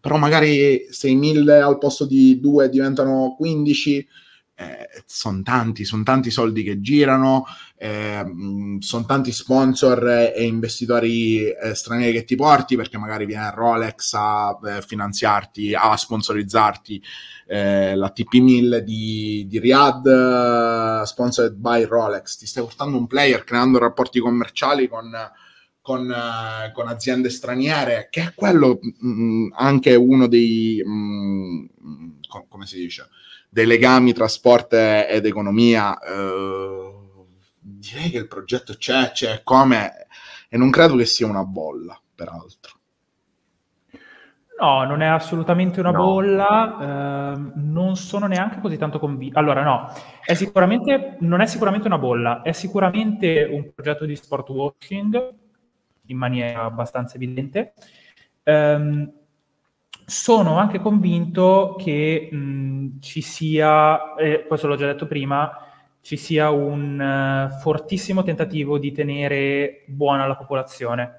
però magari se i 1000 al posto di 2 diventano 15, sono tanti soldi che girano, sono tanti sponsor e investitori stranieri che ti porti, perché magari viene Rolex a finanziarti, a sponsorizzarti la TP1000 di Riyadh, sponsored by Rolex. Ti stai portando un player, creando rapporti commerciali con aziende straniere, che è quello anche uno dei come si dice, dei legami tra sport ed economia. Direi che il progetto c'è come, e non credo che sia una bolla, peraltro. No, non è assolutamente una bolla, non sono neanche così tanto convinto. Allora no, non è sicuramente una bolla, è sicuramente un progetto di sport washing in maniera abbastanza evidente. Sono anche convinto che ci sia, questo l'ho già detto prima, ci sia un fortissimo tentativo di tenere buona la popolazione,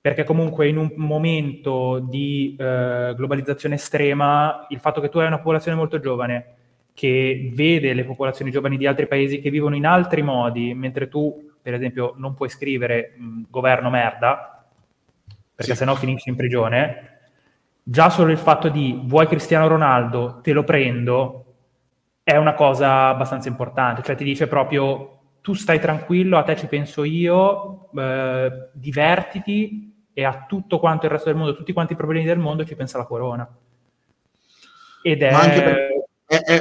perché comunque in un momento di globalizzazione estrema, il fatto che tu hai una popolazione molto giovane, che vede le popolazioni giovani di altri paesi che vivono in altri modi, mentre tu, per esempio, non puoi scrivere governo merda, perché sennò finisci in prigione... Già solo il fatto di vuoi Cristiano Ronaldo, te lo prendo, è una cosa abbastanza importante. Cioè ti dice proprio tu stai tranquillo, a te ci penso io, divertiti, e a tutto quanto il resto del mondo, tutti quanti i problemi del mondo ci pensa la corona. Ed è... Ma anche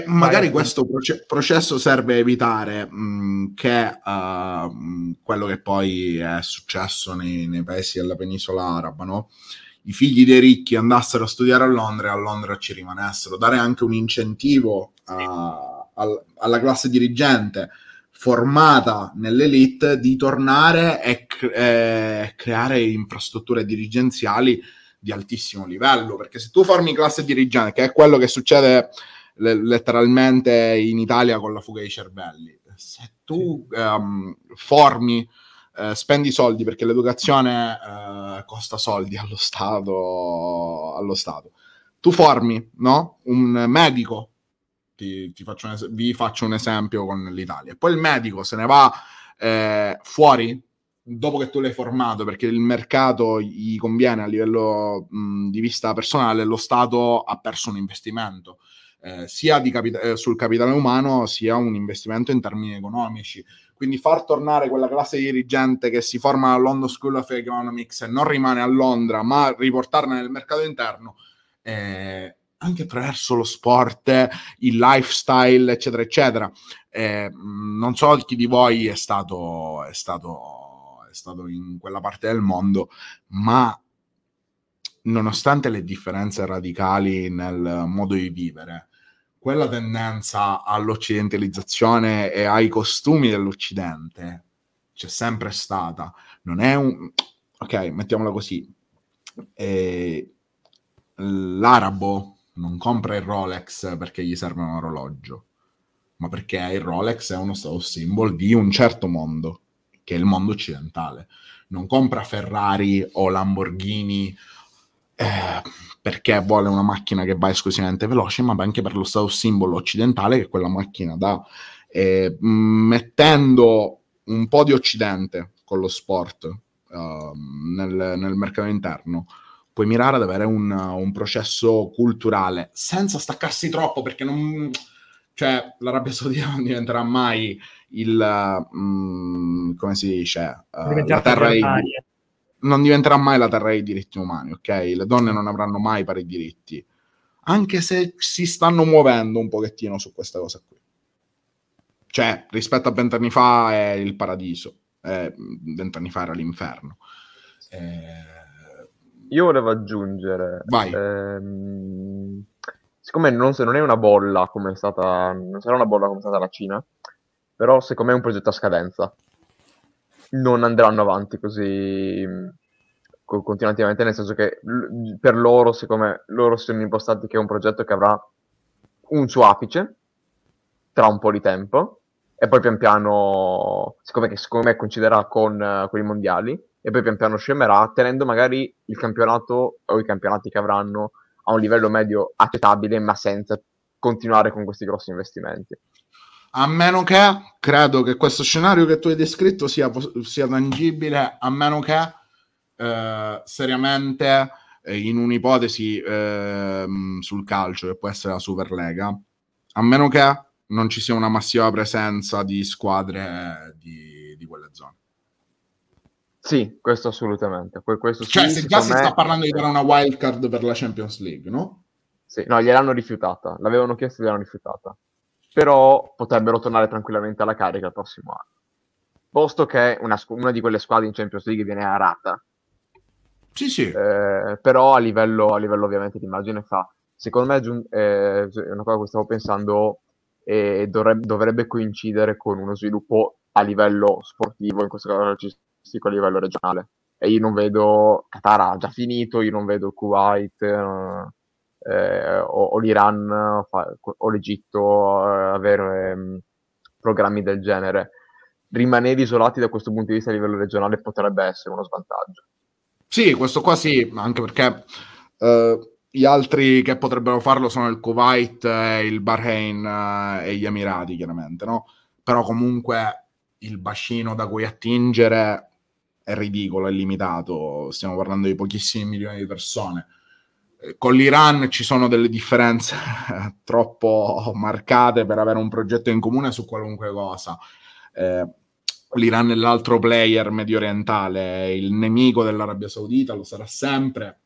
magari questo processo serve a evitare che quello che poi è successo nei paesi della penisola araba, no? I figli dei ricchi andassero a studiare a Londra ci rimanessero, dare anche un incentivo alla classe dirigente formata nell'elite di tornare e creare infrastrutture dirigenziali di altissimo livello, perché se tu formi classe dirigente, che è quello che succede letteralmente in Italia con la fuga dei cervelli, se tu formi... spendi soldi, perché l'educazione costa soldi allo Stato, tu formi, no? Un medico, vi faccio un esempio con l'Italia, poi il medico se ne va fuori dopo che tu l'hai formato, perché il mercato gli conviene a livello di vista personale, lo Stato ha perso un investimento sia di sul capitale umano, sia un investimento in termini economici. Quindi far tornare quella classe dirigente che si forma alla London School of Economics e non rimane a Londra, ma riportarla nel mercato interno, anche attraverso lo sport, il lifestyle, eccetera, eccetera. Non so chi di voi è stato in quella parte del mondo, ma nonostante le differenze radicali nel modo di vivere, quella tendenza all'occidentalizzazione e ai costumi dell'Occidente c'è sempre stata. Non è un... ok, mettiamola così. L'arabo non compra il Rolex perché gli serve un orologio, ma perché il Rolex è uno status symbol di un certo mondo, che è il mondo occidentale. Non compra Ferrari o Lamborghini perché vuole una macchina che va esclusivamente veloce, ma anche per lo status simbolo occidentale che quella macchina dà. Mettendo un po' di occidente con lo sport nel mercato interno, puoi mirare ad avere un processo culturale senza staccarsi troppo, perché non... cioè, l'Arabia Saudita non diventerà mai il... come si dice? La terra... non diventerà mai la terra dei diritti umani, ok? Le donne non avranno mai pari diritti, anche se si stanno muovendo un pochettino su questa cosa qui. Cioè, rispetto a 20 anni fa è il paradiso, 20 anni fa era l'inferno. Io volevo aggiungere... Vai. Siccome non è una bolla come è stata... non sarà una bolla come è stata la Cina, però secondo me è un progetto a scadenza. Non andranno avanti così continuativamente, nel senso che per loro, siccome loro sono impostati che è un progetto che avrà un suo apice tra un po' di tempo e poi pian piano, siccome che secondo me coinciderà con quei mondiali, e poi pian piano scemerà, tenendo magari il campionato o i campionati che avranno a un livello medio accettabile, ma senza continuare con questi grossi investimenti. A meno che, credo che questo scenario che tu hai descritto sia tangibile, a meno che seriamente in un'ipotesi sul calcio, che può essere la Superlega, a meno che non ci sia una massiva presenza di squadre di quelle zone. Sì, questo assolutamente. Questo cioè, sì, se già si sta parlando di dare una wild card per la Champions League, no? Sì, no, gliel'hanno rifiutata. L'avevano chiesto e gliel'hanno rifiutata. Però potrebbero tornare tranquillamente alla carica il prossimo anno, posto che una di quelle squadre in Champions League viene arata. Sì, sì. Però a livello ovviamente di immagine fa. Secondo me una cosa che stavo pensando dovrebbe coincidere con uno sviluppo a livello sportivo, in questo caso calcistico, a livello regionale. E io non vedo Qatar ha già finito, io non vedo Kuwait... o l'Iran o l'Egitto avere programmi del genere. Rimanere isolati da questo punto di vista a livello regionale potrebbe essere uno svantaggio. Sì, questo qua sì, anche perché gli altri che potrebbero farlo sono il Kuwait, il Bahrain e gli Emirati, chiaramente, no? Però comunque il bacino da cui attingere è ridicolo, è limitato, stiamo parlando di pochissimi milioni di persone. Con l'Iran ci sono delle differenze troppo marcate per avere un progetto in comune su qualunque cosa. L'Iran è l'altro player medio orientale, il nemico dell'Arabia Saudita, lo sarà sempre.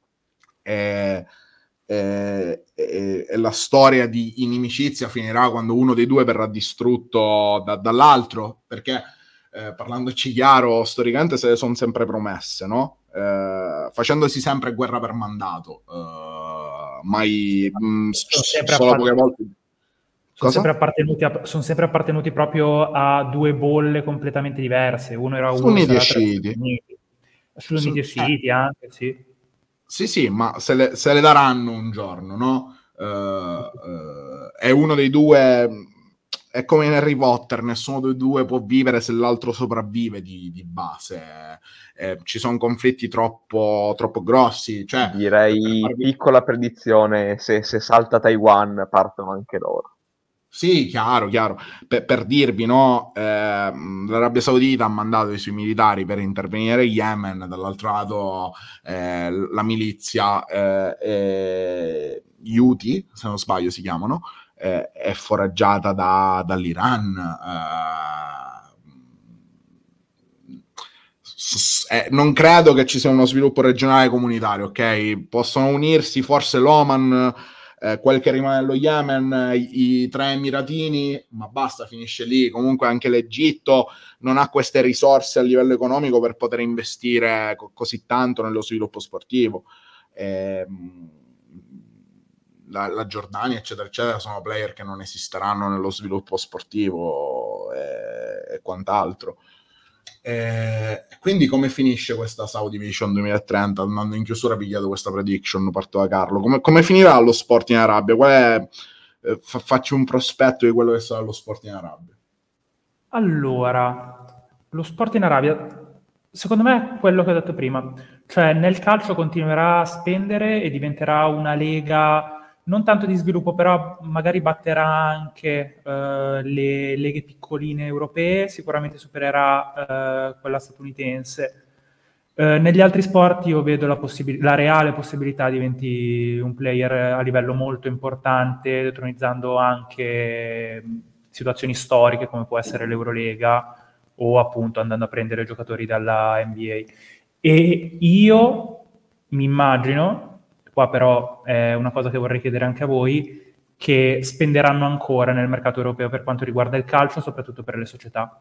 La storia di inimicizia finirà quando uno dei due verrà distrutto dall'altro, perché parlandoci chiaro, storicamente se le sono sempre promesse, no? Facendosi sempre guerra per mandato, mai solo poche volte. Sono sempre appartenuti proprio a due bolle completamente diverse. Uno era sunniti e sciiti. Sunniti e sciiti anche, sì. Sì, sì, ma se le daranno un giorno, no? È uno dei due è come in Harry Potter, nessuno dei due può vivere se l'altro sopravvive di base. Ci sono conflitti troppo grossi. Cioè, direi piccola predizione, se salta Taiwan partono anche loro. Sì, chiaro. Per dirvi, no, l'Arabia Saudita ha mandato i suoi militari per intervenire in Yemen, dall'altro lato la milizia Houthi, se non sbaglio si chiamano, è foraggiata dall'Iran. Non credo che ci sia uno sviluppo regionale comunitario, ok? Possono unirsi forse l'Oman, quel che rimane dello Yemen, i tre Emiratini, ma basta, finisce lì. Comunque anche l'Egitto non ha queste risorse a livello economico per poter investire così tanto nello sviluppo sportivo. La Giordania, eccetera, eccetera, sono player che non esisteranno nello sviluppo sportivo e quant'altro. Quindi come finisce questa Saudi Vision 2030? Andando in chiusura, pigliato questa prediction, parto da Carlo. Come finirà lo sport in Arabia? Qual è, facci un prospetto di quello che sarà lo sport in Arabia. Allora, lo sport in Arabia, secondo me è quello che ho detto prima, cioè nel calcio continuerà a spendere e diventerà una lega non tanto di sviluppo, però magari batterà anche le leghe piccoline europee, sicuramente supererà quella statunitense. Negli altri sport io vedo la reale possibilità diventi un player a livello molto importante, detronizzando anche situazioni storiche come può essere l'Eurolega o appunto andando a prendere giocatori dalla NBA. E io mi immagino, qua però è una cosa che vorrei chiedere anche a voi, che spenderanno ancora nel mercato europeo per quanto riguarda il calcio, soprattutto per le società.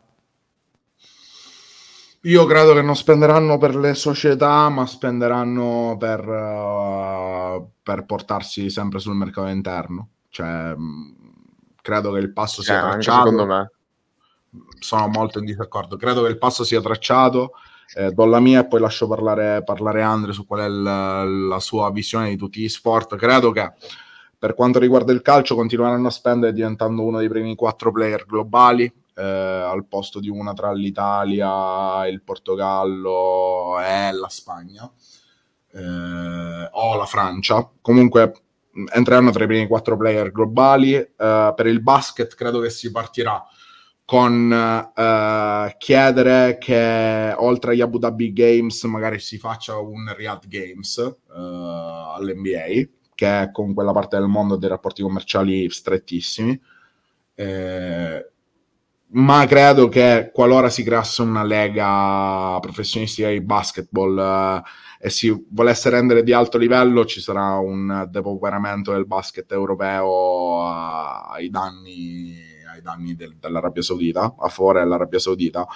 Io credo che non spenderanno per le società, ma spenderanno per portarsi sempre sul mercato interno. Cioè, credo che il passo sia tracciato. Secondo me. Sono molto in disaccordo. Credo che il passo sia tracciato. Do la mia e poi lascio parlare Andre su qual è la sua visione di tutti gli sport. Credo che per quanto riguarda il calcio continueranno a spendere diventando uno dei primi 4 player globali, al posto di una tra l'Italia, il Portogallo e la Spagna o la Francia. Comunque entreranno tra i primi 4 player globali. Per il basket credo che si partirà con chiedere che oltre agli Abu Dhabi Games magari si faccia un Riyadh Games all'NBA, che è con quella parte del mondo dei rapporti commerciali strettissimi, ma credo che qualora si creasse una lega professionistica di basketball e si volesse rendere di alto livello, ci sarà un depauperamento del basket europeo ai danni dell'Arabia Saudita, a favore dell'Arabia Saudita,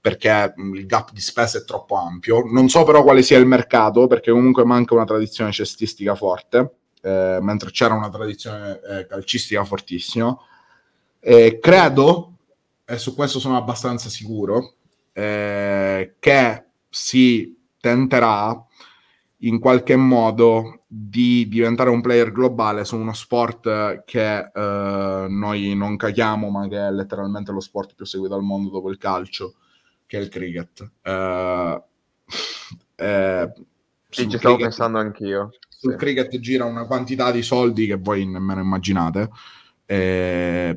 perché il gap di spesa è troppo ampio. Non so però quale sia il mercato, perché comunque manca una tradizione cestistica forte, mentre c'era una tradizione calcistica fortissima. Credo, e su questo sono abbastanza sicuro, che si tenterà in qualche modo di diventare un player globale su uno sport che noi non cacchiamo, ma che è letteralmente lo sport più seguito al mondo dopo il calcio, che è il cricket. Sì, ci stavo pensando anch'io. Sul cricket gira una quantità di soldi che voi nemmeno immaginate. È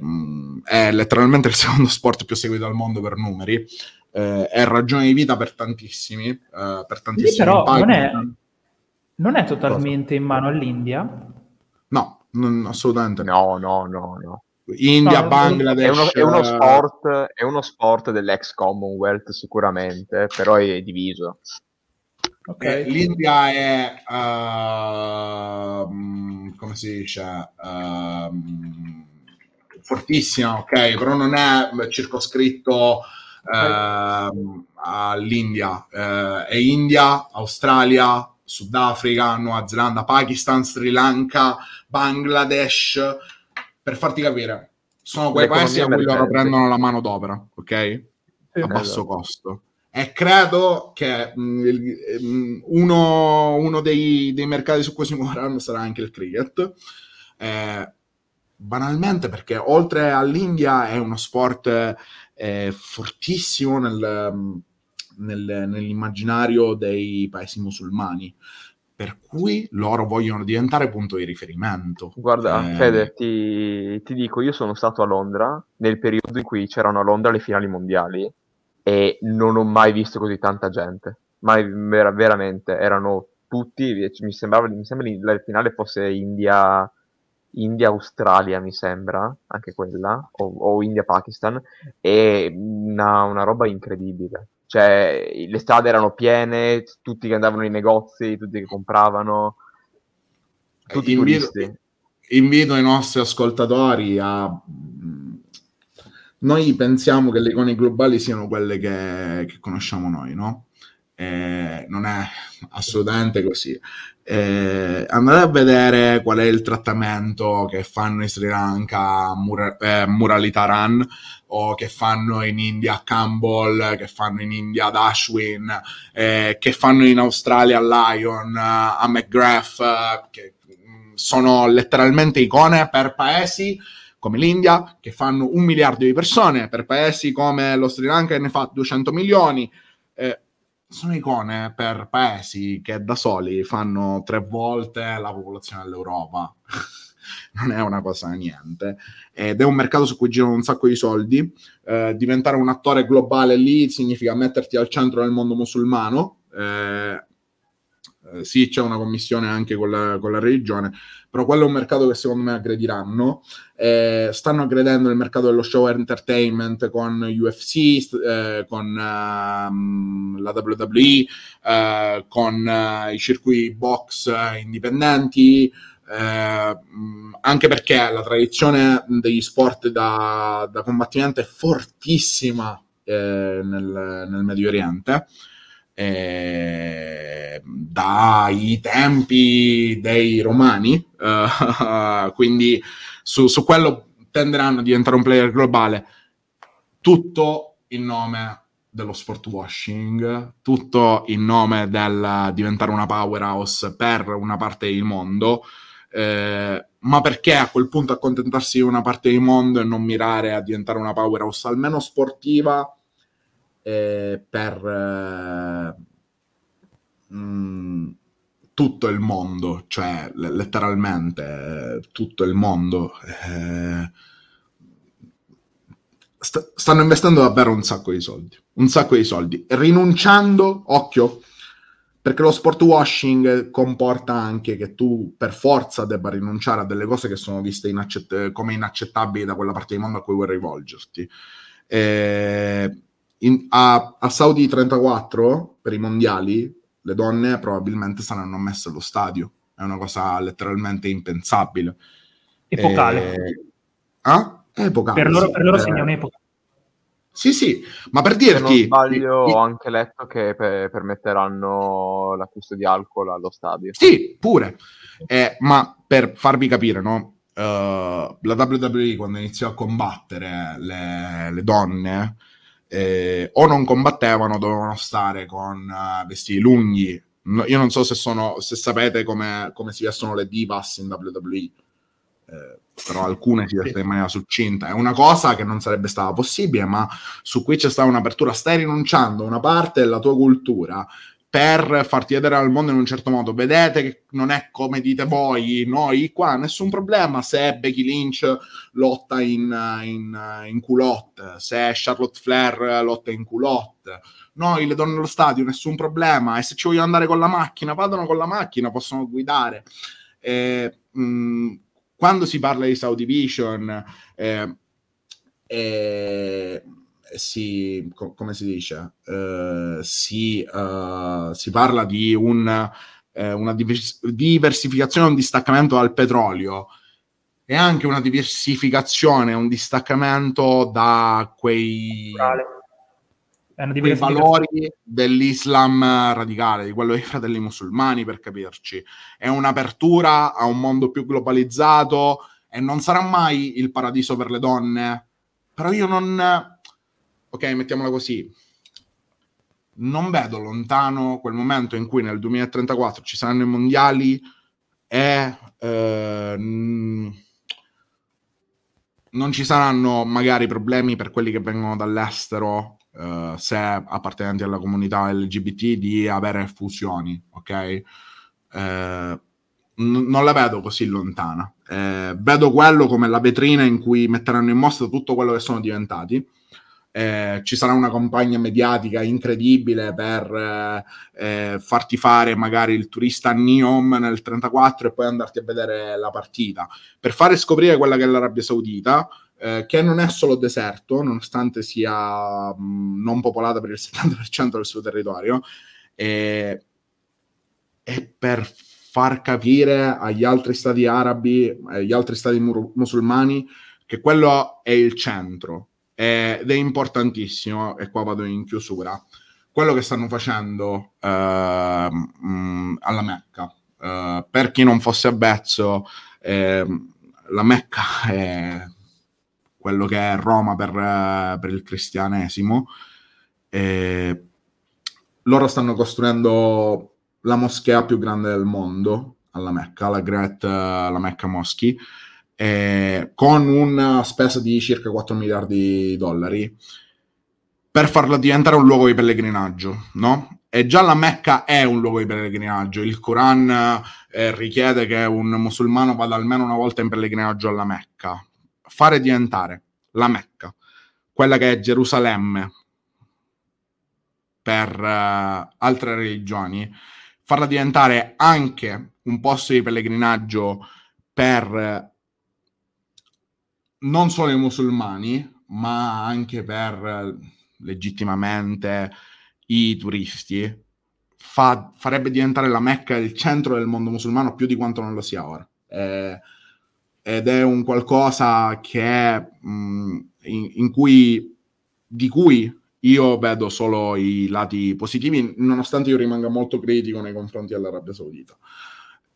letteralmente il secondo sport più seguito al mondo per numeri. È ragione di vita per tantissimi. Sì, però non è totalmente in mano all'India? No, assolutamente no. No. India, no, Bangladesh... È uno sport dell'ex Commonwealth sicuramente, però è diviso. Okay. L'India è... come si dice... fortissima, ok? Però non è circoscritto... all'India. È India, Australia, Sudafrica, Nuova Zelanda, Pakistan, Sri Lanka, Bangladesh, per farti capire, sono quei paesi a cui loro prendono la mano d'opera, ok? A basso costo. E credo che uno dei mercati su cui si muoveranno sarà anche il cricket. banalmente perché oltre all'India è uno sport fortissimo nell'immaginario dei paesi musulmani, per cui loro vogliono diventare punto di riferimento. Guarda, Fede, ti dico, io sono stato a Londra nel periodo in cui c'erano a Londra le finali mondiali e non ho mai visto così tanta gente, ma veramente erano tutti, mi sembra la finale fosse India-Australia, mi sembra, anche quella, o India-Pakistan, e una roba incredibile. Cioè, le strade erano piene, tutti che andavano nei negozi, tutti che compravano, tutti invito i nostri ascoltatori a... Noi pensiamo che le icone globali siano quelle che conosciamo noi, no? Non è assolutamente così. Andate a vedere qual è il trattamento che fanno in Sri Lanka Muralitharan, o che fanno in India Campbell, che fanno in India Ashwin, che fanno in Australia Lyon, a McGrath, che sono letteralmente icone per paesi come l'India, che fanno 1 miliardo di persone, per paesi come lo Sri Lanka che ne fa 200 milioni, sono icone per paesi che da soli fanno 3 volte la popolazione dell'Europa. Non è una cosa niente, ed è un mercato su cui girano un sacco di soldi. Diventare un attore globale lì significa metterti al centro del mondo musulmano. Sì, c'è una commissione anche con la religione, però quello è un mercato che secondo me aggrediranno. Stanno aggredendo il mercato dello show entertainment con UFC, con la WWE, con i circuiti box indipendenti, anche perché la tradizione degli sport da combattimento è fortissima nel Medio Oriente. Dai tempi dei romani, quindi su quello tenderanno a diventare un player globale, tutto in nome dello sport washing, tutto in nome del diventare una powerhouse per una parte del mondo, ma perché a quel punto accontentarsi di una parte del mondo e non mirare a diventare una powerhouse almeno sportiva per tutto il mondo, cioè letteralmente tutto il mondo. Stanno investendo davvero un sacco di soldi, rinunciando, occhio, perché lo sport washing comporta anche che tu per forza debba rinunciare a delle cose che sono viste come inaccettabili da quella parte del mondo a cui vuoi rivolgerti. A Saudi 34 per i mondiali le donne probabilmente saranno messe allo stadio, è una cosa letteralmente impensabile, epocale, epocale per loro segna un'epoca. Sì, ma per dirti, se non sbaglio, ho anche letto che permetteranno l'acquisto di alcol allo stadio. Sì, pure, ma per farvi capire, no? La WWE quando iniziò a combattere le donne, o non combattevano, dovevano stare con vestiti lunghi. Io non so se sapete come si vestono le divas in WWE, però alcune si vestono in maniera succinta. È una cosa che non sarebbe stata possibile, ma su cui c'è stata un'apertura. Stai rinunciando a una parte della tua cultura per farti vedere al mondo in un certo modo. Vedete che non è come dite voi, noi qua, nessun problema se Becky Lynch lotta in culotte, se Charlotte Flair lotta in culotte. Noi le donne allo stadio, nessun problema, e se ci vogliono andare con la macchina, vadano con la macchina, possono guidare. Quando si parla di Saudi Vision, come si dice, si parla di una diversificazione, un distaccamento dal petrolio, e anche una diversificazione, un distaccamento da quei valori dell'Islam radicale, di quello dei fratelli musulmani, per capirci. È un'apertura a un mondo più globalizzato, e non sarà mai il paradiso per le donne, però io non... Ok, mettiamola così, non vedo lontano quel momento in cui nel 2034 ci saranno i mondiali e non ci saranno magari problemi per quelli che vengono dall'estero, se appartenenti alla comunità LGBT, di avere fusioni, ok? Non la vedo così lontana. Vedo quello come la vetrina in cui metteranno in mostra tutto quello che sono diventati. Ci sarà una campagna mediatica incredibile per farti fare magari il turista a Neom nel 34 e poi andarti a vedere la partita, per fare scoprire quella che è l'Arabia Saudita, che non è solo deserto, nonostante sia non popolata per il 70% del suo territorio, e per far capire agli altri stati arabi, agli altri stati musulmani, che quello è il centro. Ed è importantissimo, e qua vado in chiusura, quello che stanno facendo alla Mecca. Per chi non fosse avvezzo, la Mecca è quello che è Roma per il cristianesimo. Loro stanno costruendo la moschea più grande del mondo alla Mecca, la Mecca Mosque, con una spesa di circa 4 miliardi di dollari per farla diventare un luogo di pellegrinaggio, no? E già la Mecca è un luogo di pellegrinaggio. Il Coran richiede che un musulmano vada almeno una volta in pellegrinaggio alla Mecca. Fare diventare la Mecca quella che è Gerusalemme per altre religioni, farla diventare anche un posto di pellegrinaggio per non solo i musulmani, ma anche per legittimamente i turisti, farebbe diventare la Mecca il centro del mondo musulmano più di quanto non lo sia ora. Ed è un qualcosa che di cui io vedo solo i lati positivi, nonostante io rimanga molto critico nei confronti dell'Arabia Saudita.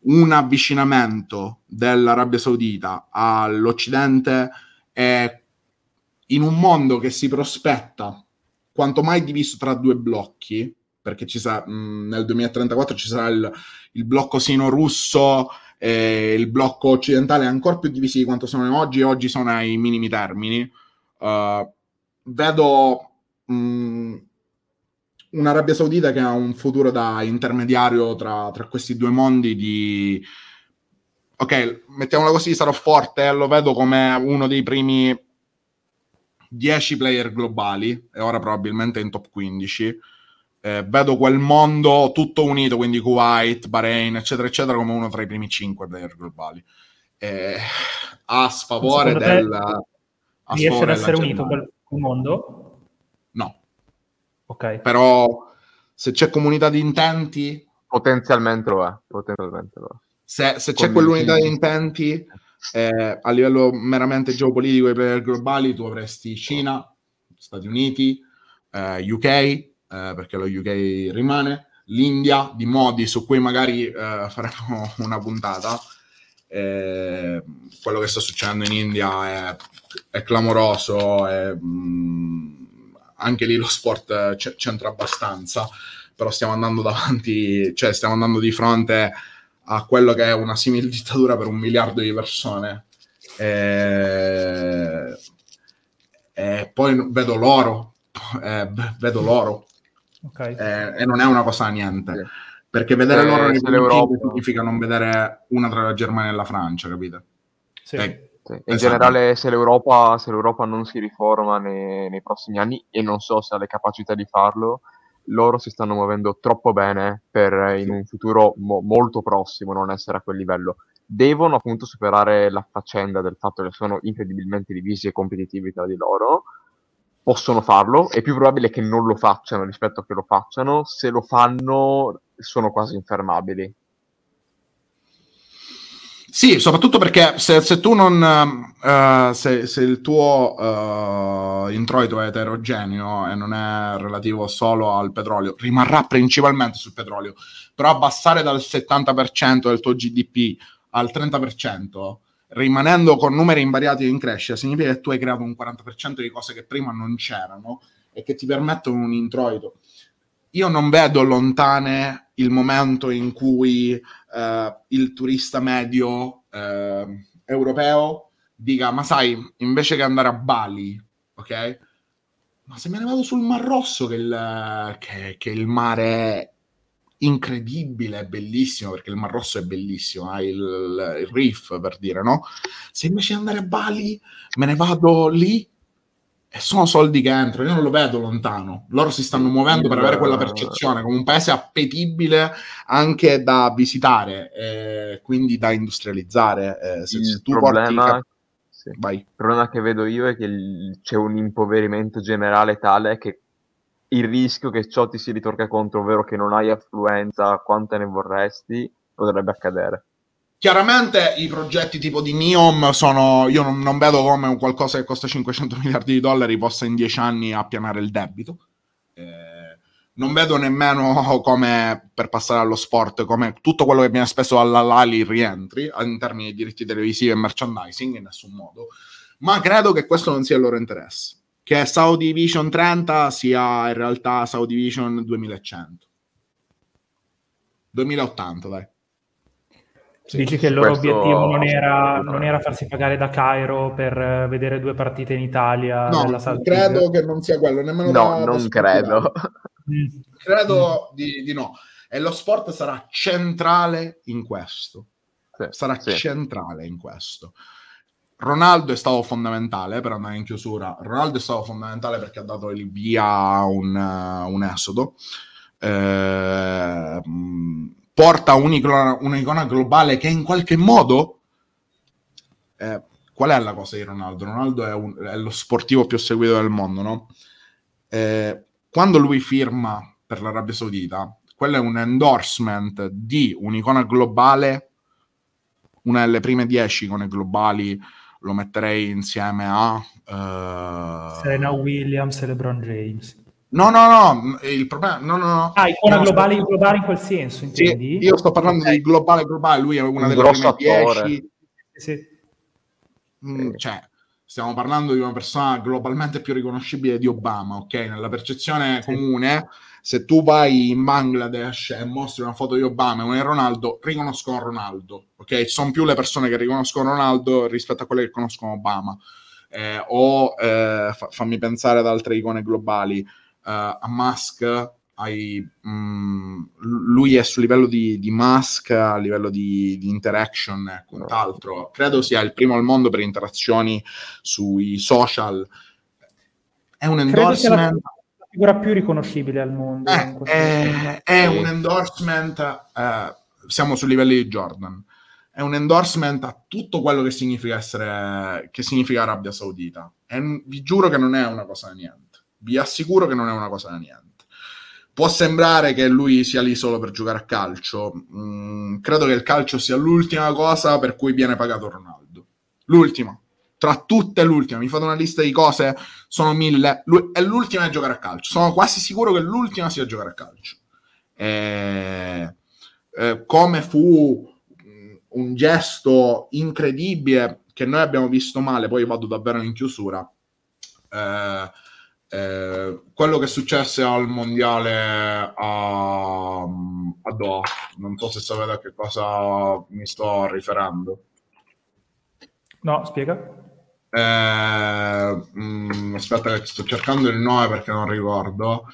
Un avvicinamento dell'Arabia Saudita all'Occidente è, in un mondo che si prospetta quanto mai diviso tra due blocchi, perché nel 2034 ci sarà il blocco sino-russo e il blocco occidentale ancora più divisi di quanto sono oggi sono ai minimi termini. Vedo un'Arabia Saudita che ha un futuro da intermediario tra questi due mondi di... Ok, mettiamola così, sarò forte, lo vedo come uno dei primi 10 player globali, e ora probabilmente in top 15. Vedo quel mondo tutto unito, quindi Kuwait, Bahrain, eccetera, eccetera, come uno tra i primi 5 player globali. A sfavore della... Riesce ad essere unito quel mondo? No. Okay. Però se c'è comunità di intenti potenzialmente lo è. Se c'è quell'unità di intenti, a livello meramente geopolitico e player globali, tu avresti Cina, Stati Uniti, UK, perché lo UK rimane, l'India, di modi su cui magari faremo una puntata. Quello che sta succedendo in India è clamoroso, anche lì lo sport c'entra abbastanza, però stiamo andando davanti, cioè stiamo andando di fronte a quello che è una simile dittatura per 1 miliardo di persone. E poi vedo l'oro. Okay. E non è una cosa niente, okay. Perché vedere l'oro nei punti significa non vedere una tra la Germania e la Francia, capite? Sì. In esatto. Generale, se l'Europa non si riforma nei prossimi anni, e non so se ha le capacità di farlo, loro si stanno muovendo troppo bene per in un futuro molto prossimo non essere a quel livello. Devono appunto superare la faccenda del fatto che sono incredibilmente divisi e competitivi tra di loro. Possono farlo, è più probabile che non lo facciano rispetto a che lo facciano. Se lo fanno, sono quasi infermabili. Sì, soprattutto perché se tu non... se il tuo introito è eterogeneo e non è relativo solo al petrolio, rimarrà principalmente sul petrolio, però abbassare dal 70% del tuo GDP al 30%, rimanendo con numeri invariati e in crescita, significa che tu hai creato un 40% di cose che prima non c'erano e che ti permettono un introito. Io non vedo lontane il momento in cui il turista medio europeo dica, ma sai, invece che andare a Bali, ok? Ma se me ne vado sul Mar Rosso, che il mare è incredibile, è bellissimo, perché il Mar Rosso è bellissimo, ha il reef, per dire, no? Se invece di andare a Bali me ne vado lì, e sono soldi che entrano, io non lo vedo lontano. Loro si stanno muovendo per avere quella percezione come un paese appetibile anche da visitare, quindi da industrializzare. Se tu problema... Sì. Vai. Il problema che vedo io è che c'è un impoverimento generale tale che il rischio che ciò ti si ritorca contro, ovvero che non hai affluenza quanta ne vorresti, potrebbe accadere. Chiaramente i progetti tipo di Neom sono, io non vedo come un qualcosa che costa 500 miliardi di dollari possa in 10 anni appianare il debito. Non vedo nemmeno come, per passare allo sport, come tutto quello che viene speso dall'Al-Ahly rientri in termini di diritti televisivi e merchandising, in nessun modo. Ma credo che questo non sia il loro interesse. Che Saudi Vision 30 sia in realtà Saudi Vision 2100. 2080, dai. Dici che il loro obiettivo non era farsi pagare da Cairo per vedere 2 partite in Italia? No, credo che non sia quello. Nemmeno credo di no. E lo sport sarà centrale in questo. Sì, sarà centrale in questo. Ronaldo è stato fondamentale per andare in chiusura. Ronaldo è stato fondamentale perché ha dato il via a un esodo. Porta un'icona globale che in qualche modo qual è la cosa di Ronaldo? Ronaldo è lo sportivo più seguito del mondo, no? Quando lui firma per l'Arabia Saudita, quello è un endorsement di un'icona globale, una delle prime 10 icone globali. Lo metterei insieme a Serena Williams e LeBron James. No, il problema... No. Ah, icona globale in quel senso, intendi? Sì, io sto parlando di globale, lui è una delle prime 10. Sì. Cioè, stiamo parlando di una persona globalmente più riconoscibile di Obama, ok? Nella percezione comune, se tu vai in Bangladesh e mostri una foto di Obama e una di Ronaldo, riconoscono Ronaldo, ok? Sono più le persone che riconoscono Ronaldo rispetto a quelle che conoscono Obama. Fammi pensare ad altre icone globali. A Musk, lui è sul livello di Musk, a livello di interaction e quant'altro. Credo sia il primo al mondo per interazioni sui social. È un endorsement. La figura più riconoscibile al mondo. È un endorsement. Siamo sui livelli di Jordan. È un endorsement a tutto quello che significa significa Arabia Saudita. Vi giuro che non è una cosa da niente. Vi assicuro che non è una cosa da niente. Può sembrare che lui sia lì solo per giocare a calcio. Credo che il calcio sia l'ultima cosa per cui viene pagato Ronaldo. L'ultima. Tra tutte l'ultima. Mi fate una lista di cose, sono 1000. È l'ultima a giocare a calcio. Sono quasi sicuro che l'ultima sia giocare a calcio. Come fu un gesto incredibile che noi abbiamo visto male, poi vado davvero in chiusura. Quello che successe al mondiale a Doha, non so se sapete a che cosa mi sto riferendo. No, spiega. Aspetta che sto cercando il nome perché non ricordo.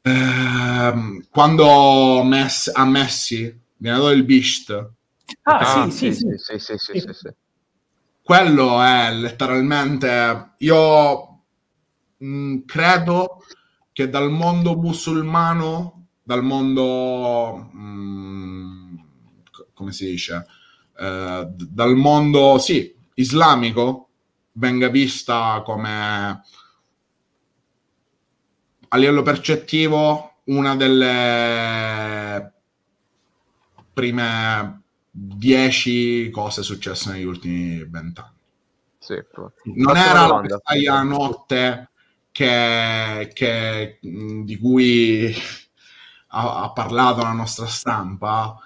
Quando Messi viene dato il Bisht. Sì. Quello è letteralmente, io credo che dal mondo musulmano, dal mondo come si dice, dal mondo islamico, venga vista come, a livello percettivo, una delle prime 10 cose successe negli ultimi 20 anni. Sì, non era la vecchia notte che di cui ha parlato la nostra stampa.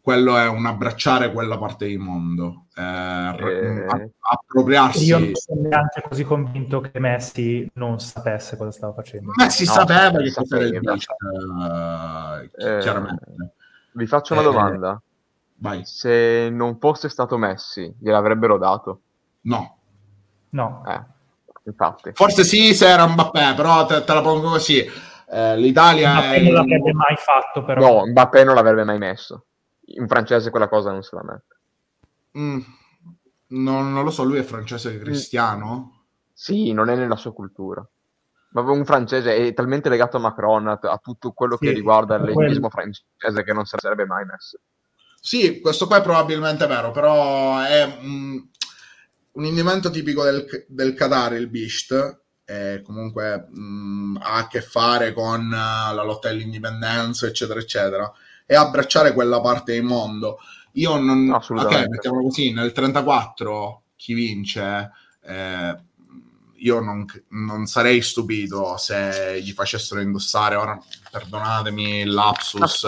Quello è un abbracciare quella parte di mondo, appropriarsi. Io non sono neanche così convinto che Messi non sapesse cosa stava facendo. Messi sapeva che cosa era, chiaramente. Vi faccio una domanda. Vai. Se non fosse stato Messi, gliel'avrebbero dato? No. Infatti. Forse sì, se era Mbappé, però te la pongo così. L'Italia Mbappé non l'avrebbe mai fatto, però. No, Mbappé non l'avrebbe mai messo. In francese quella cosa non se la mette. Non lo so, lui è francese cristiano? Sì, non è nella sua cultura. Ma un francese è talmente legato a Macron, a tutto quello che riguarda il legalismo francese, che non se la sarebbe mai messo. Sì, questo qua è probabilmente vero, però è... un indumento tipico del Qatar, il Bisht, comunque ha a che fare con la lotta all'indipendenza, eccetera, eccetera, e abbracciare quella parte del mondo. Io non... Ok, mettiamolo così, nel 34 chi vince, io non sarei stupito se gli facessero indossare, ora perdonatemi il lapsus...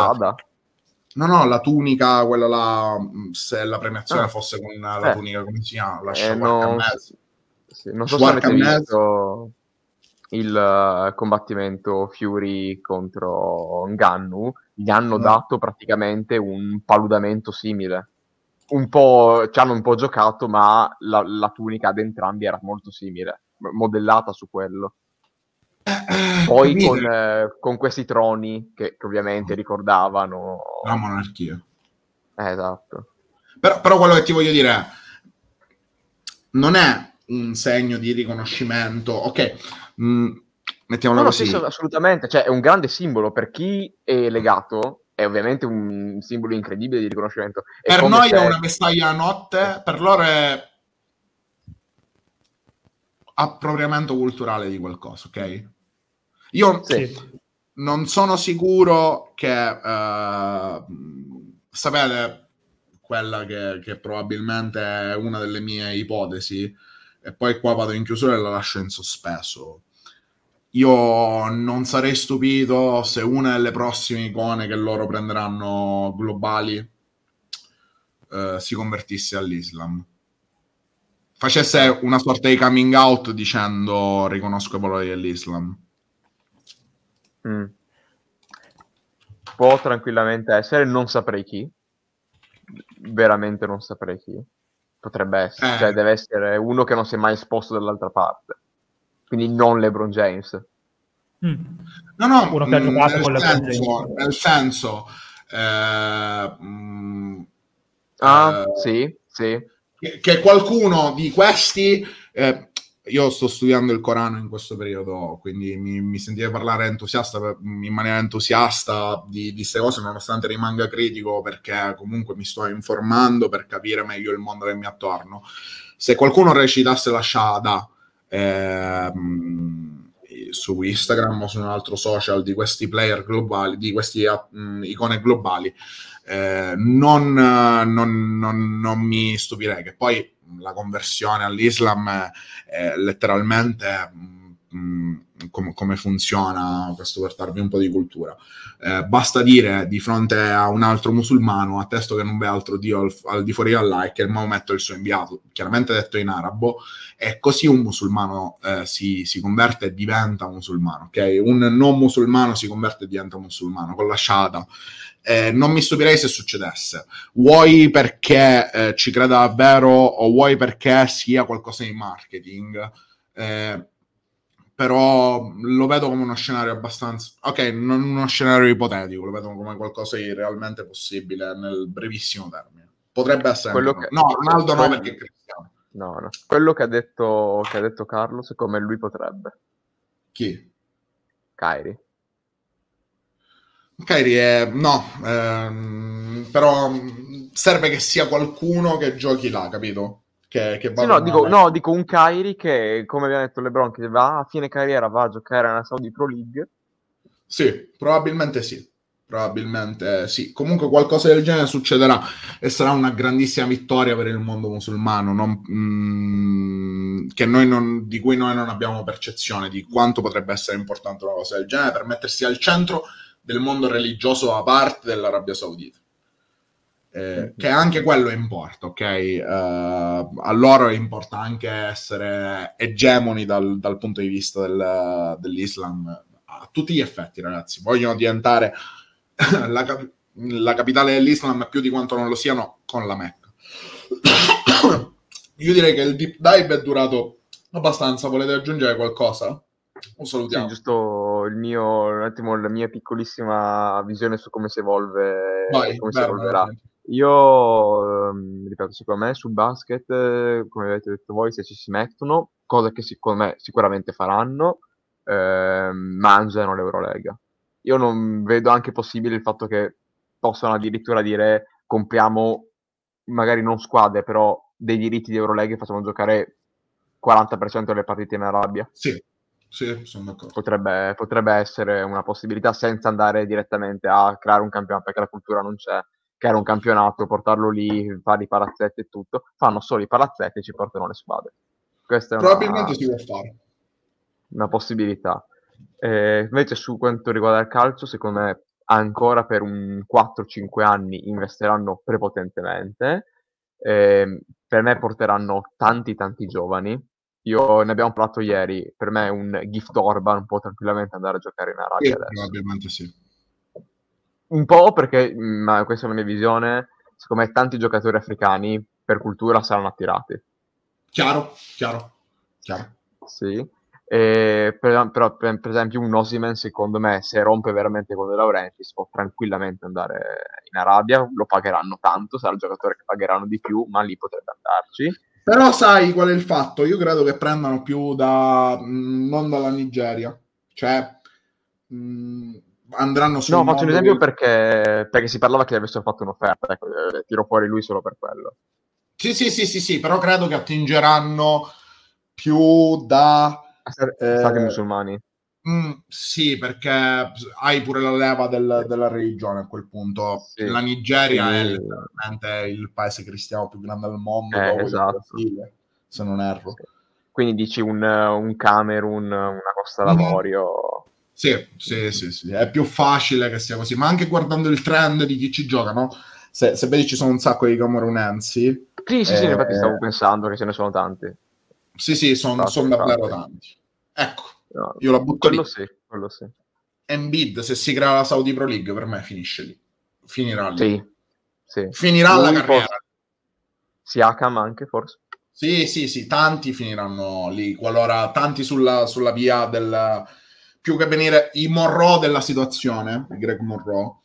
No, la tunica, quella là, se la premiazione fosse con la tunica, come si chiama? La non so se avete visto il combattimento Fury contro Ngannou, gli hanno dato praticamente un paludamento simile. Un po' ci hanno un po' giocato, ma la tunica ad entrambi era molto simile, modellata su quello. Poi con questi troni che ovviamente ricordavano la monarchia, esatto. Però quello che ti voglio dire è, non è un segno di riconoscimento, ok, mettiamolo così. Sì, assolutamente, cioè, è un grande simbolo per chi è legato, è ovviamente un simbolo incredibile di riconoscimento. È per noi è una vestaglia a notte, per loro è appropriamento culturale di qualcosa, ok? Io non sono sicuro che sapete quella che probabilmente è una delle mie ipotesi, e poi qua vado in chiusura e la lascio in sospeso. Io non sarei stupito se una delle prossime icone che loro prenderanno globali si convertisse all'Islam. Facesse una sorta di coming out dicendo riconosco i valori dell'Islam. Può tranquillamente essere, non saprei chi. Veramente non saprei chi. Potrebbe essere, cioè deve essere uno che non si è mai esposto dall'altra parte. Quindi non LeBron James. No, uno che ha giocato con LeBron James. Nel senso... sì. Che qualcuno di questi... io sto studiando il Corano in questo periodo, quindi mi sentite parlare in maniera entusiasta di queste cose, nonostante rimanga critico, perché comunque mi sto informando per capire meglio il mondo che mi attorno. Se qualcuno recitasse la Shahada su Instagram o su un altro social di questi player globali, di questi icone globali, non mi stupirei. Che poi la conversione all'Islam è letteralmente come funziona, questo per darvi un po' di cultura. Basta dire di fronte a un altro musulmano, attesto che non v'è altro Dio al di fuori di Allah e che il Maometto è il suo inviato, chiaramente detto in arabo, e così un musulmano si converte e diventa musulmano, ok? Un non musulmano si converte e diventa musulmano con la shahada. Non mi stupirei se succedesse, vuoi perché ci creda davvero o vuoi perché sia qualcosa di marketing, però lo vedo come uno scenario abbastanza, ok, non uno scenario ipotetico, lo vedo come qualcosa di realmente possibile nel brevissimo termine. Potrebbe essere Ronaldo no, perché è cristiano. No, quello che ha detto Carlo, secondo me lui potrebbe. Chi? Kairi però serve che sia qualcuno che giochi là, capito? Che va dico un Kairi che, come abbiamo detto LeBron, che va a fine carriera, va a giocare nella Saudi Pro League. Sì, probabilmente sì. Comunque qualcosa del genere succederà e sarà una grandissima vittoria per il mondo musulmano, di cui noi non abbiamo percezione di quanto potrebbe essere importante una cosa del genere per mettersi al centro del mondo religioso a parte dell'Arabia Saudita, che anche quello importa, ok? A loro importa anche essere egemoni dal punto di vista dell'Islam a tutti gli effetti, ragazzi. Vogliono diventare la capitale dell'Islam più di quanto non lo siano con la Mecca. Io direi che il deep dive è durato abbastanza. Volete aggiungere qualcosa? Un salutiamo. Sì, giusto la mia piccolissima visione su come si evolve, evolverà. Io ripeto, secondo me sul basket, come avete detto voi, se ci si mettono, cosa che secondo me sicuramente faranno, mangiano l'Eurolega. Io non vedo anche possibile il fatto che possano addirittura dire compriamo magari non squadre, però dei diritti di Eurolega e facciamo giocare 40% delle partite in Arabia. Sì, sono d'accordo. Potrebbe essere una possibilità senza andare direttamente a creare un campionato, perché la cultura non c'è. Creare un campionato, portarlo lì, fare i palazzetti e tutto. Fanno solo i palazzetti e ci portano le squadre. Questa è probabilmente si può fare. Una possibilità. Invece su quanto riguarda il calcio, secondo me ancora per un 4-5 anni investiranno prepotentemente. Per me porteranno tanti giovani. Io ne abbiamo parlato ieri, per me un Gift Orban può tranquillamente andare a giocare in Arabia adesso. Probabilmente sì. Un po' perché, ma questa è la mia visione, secondo me tanti giocatori africani per cultura saranno attirati. Chiaro. Sì. E per esempio un Osimhen, secondo me, se rompe veramente con De Laurentiis può tranquillamente andare in Arabia, lo pagheranno tanto, sarà il giocatore che pagheranno di più, ma lì potrebbe andarci. Però sai qual è il fatto? Io credo che prendano più non dalla Nigeria, cioè andranno su... No, faccio un esempio perché si parlava che avessero fatto un'offerta, ecco, tiro fuori lui solo per quello. Sì, però credo che attingeranno più da... stati musulmani. Sì, perché hai pure la leva della religione a quel punto. Sì. La Nigeria è veramente il paese cristiano più grande al mondo, esatto. Brasile, se non erro. Sì. Quindi dici un Camerun, una Costa d'Avorio. Sì, è più facile che sia così, ma anche guardando il trend di chi ci gioca, no? Se vedi ci sono un sacco di camerunensi. Sì, infatti stavo pensando che ce ne sono tanti. Sì, sono davvero tanti. Ecco. No, io la butto quello lì. Quello sì. Embiid, se si crea la Saudi Pro League, per me finisce lì. Finirà lì. Sì. Finirà lui la carriera. Siakam anche, forse. Sì, tanti finiranno lì, qualora tanti sulla via del... Più che venire i Monroe della situazione, Greg Monroe,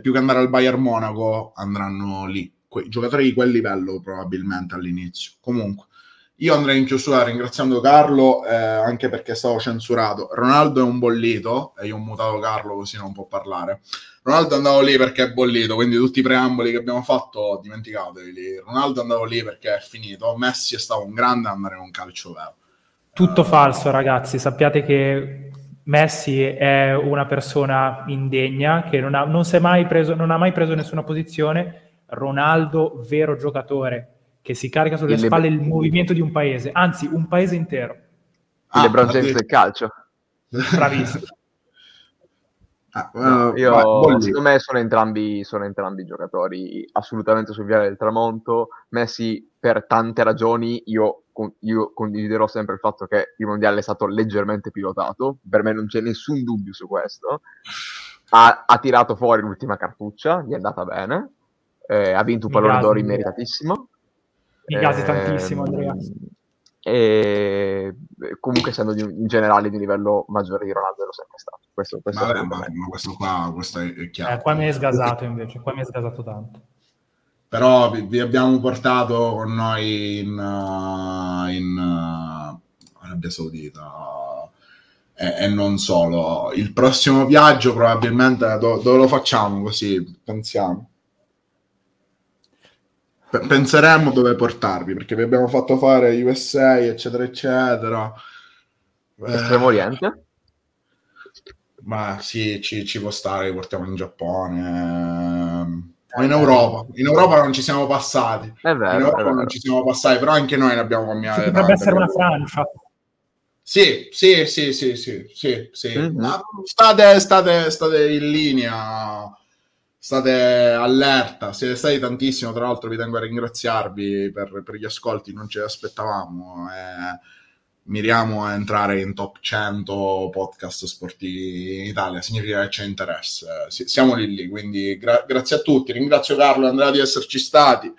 più che andare al Bayern Monaco, andranno lì. Giocatori di quel livello, probabilmente, all'inizio. Comunque. Io andrei in chiusura ringraziando Carlo, anche perché stavo censurato. Ronaldo è un bollito, e io ho mutato Carlo così non può parlare. Ronaldo andavo lì perché è bollito, quindi tutti i preamboli che abbiamo fatto, dimenticateli. Ronaldo andavo lì perché è finito. Messi è stato un grande a andare in un calcio vero. Tutto falso, ragazzi. Sappiate che Messi è una persona indegna, che non ha mai preso nessuna posizione. Ronaldo, vero giocatore, che si carica sulle spalle il movimento di un paese, anzi un paese intero. Le bronze del calcio. Bravissimo. Secondo me sono entrambi giocatori assolutamente sul viale del tramonto. Messi per tante ragioni, io condividerò sempre il fatto che il mondiale è stato leggermente pilotato, per me non c'è nessun dubbio su questo. Ha tirato fuori l'ultima cartuccia, gli è andata bene, ha vinto un pallone d'oro meritatissimo. Mi piace tantissimo Andrea. E comunque essendo in generale di livello maggiore di Ronaldo lo sempre stato. Questo è chiaro. Qua mi è sgasato invece, qua mi è sgasato tanto. Però vi abbiamo portato con noi in Arabia Saudita e non solo. Il prossimo viaggio probabilmente dove lo facciamo così, pensiamo. Penseremmo dove portarvi, perché vi abbiamo fatto fare USA, eccetera. Estremo Oriente? Ma sì, ci può stare, li portiamo in Giappone, o in Europa. In Europa non ci siamo passati. È vero, in Europa non ci siamo passati, però anche noi ne abbiamo cambiate. Ci potrebbe essere una Francia. Sì. Mm-hmm. Ma state in linea... State allerta, siete stati tantissimo, tra l'altro vi tengo a ringraziarvi per gli ascolti, non ce l'aspettavamo, miriamo a entrare in top 100 podcast sportivi in Italia, significa che c'è interesse, siamo lì, quindi grazie a tutti, ringrazio Carlo e Andrea di esserci stati,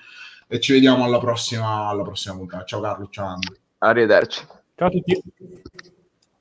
e ci vediamo alla prossima puntata. Ciao Carlo, ciao Andrea. Arrivederci. Ciao a tutti.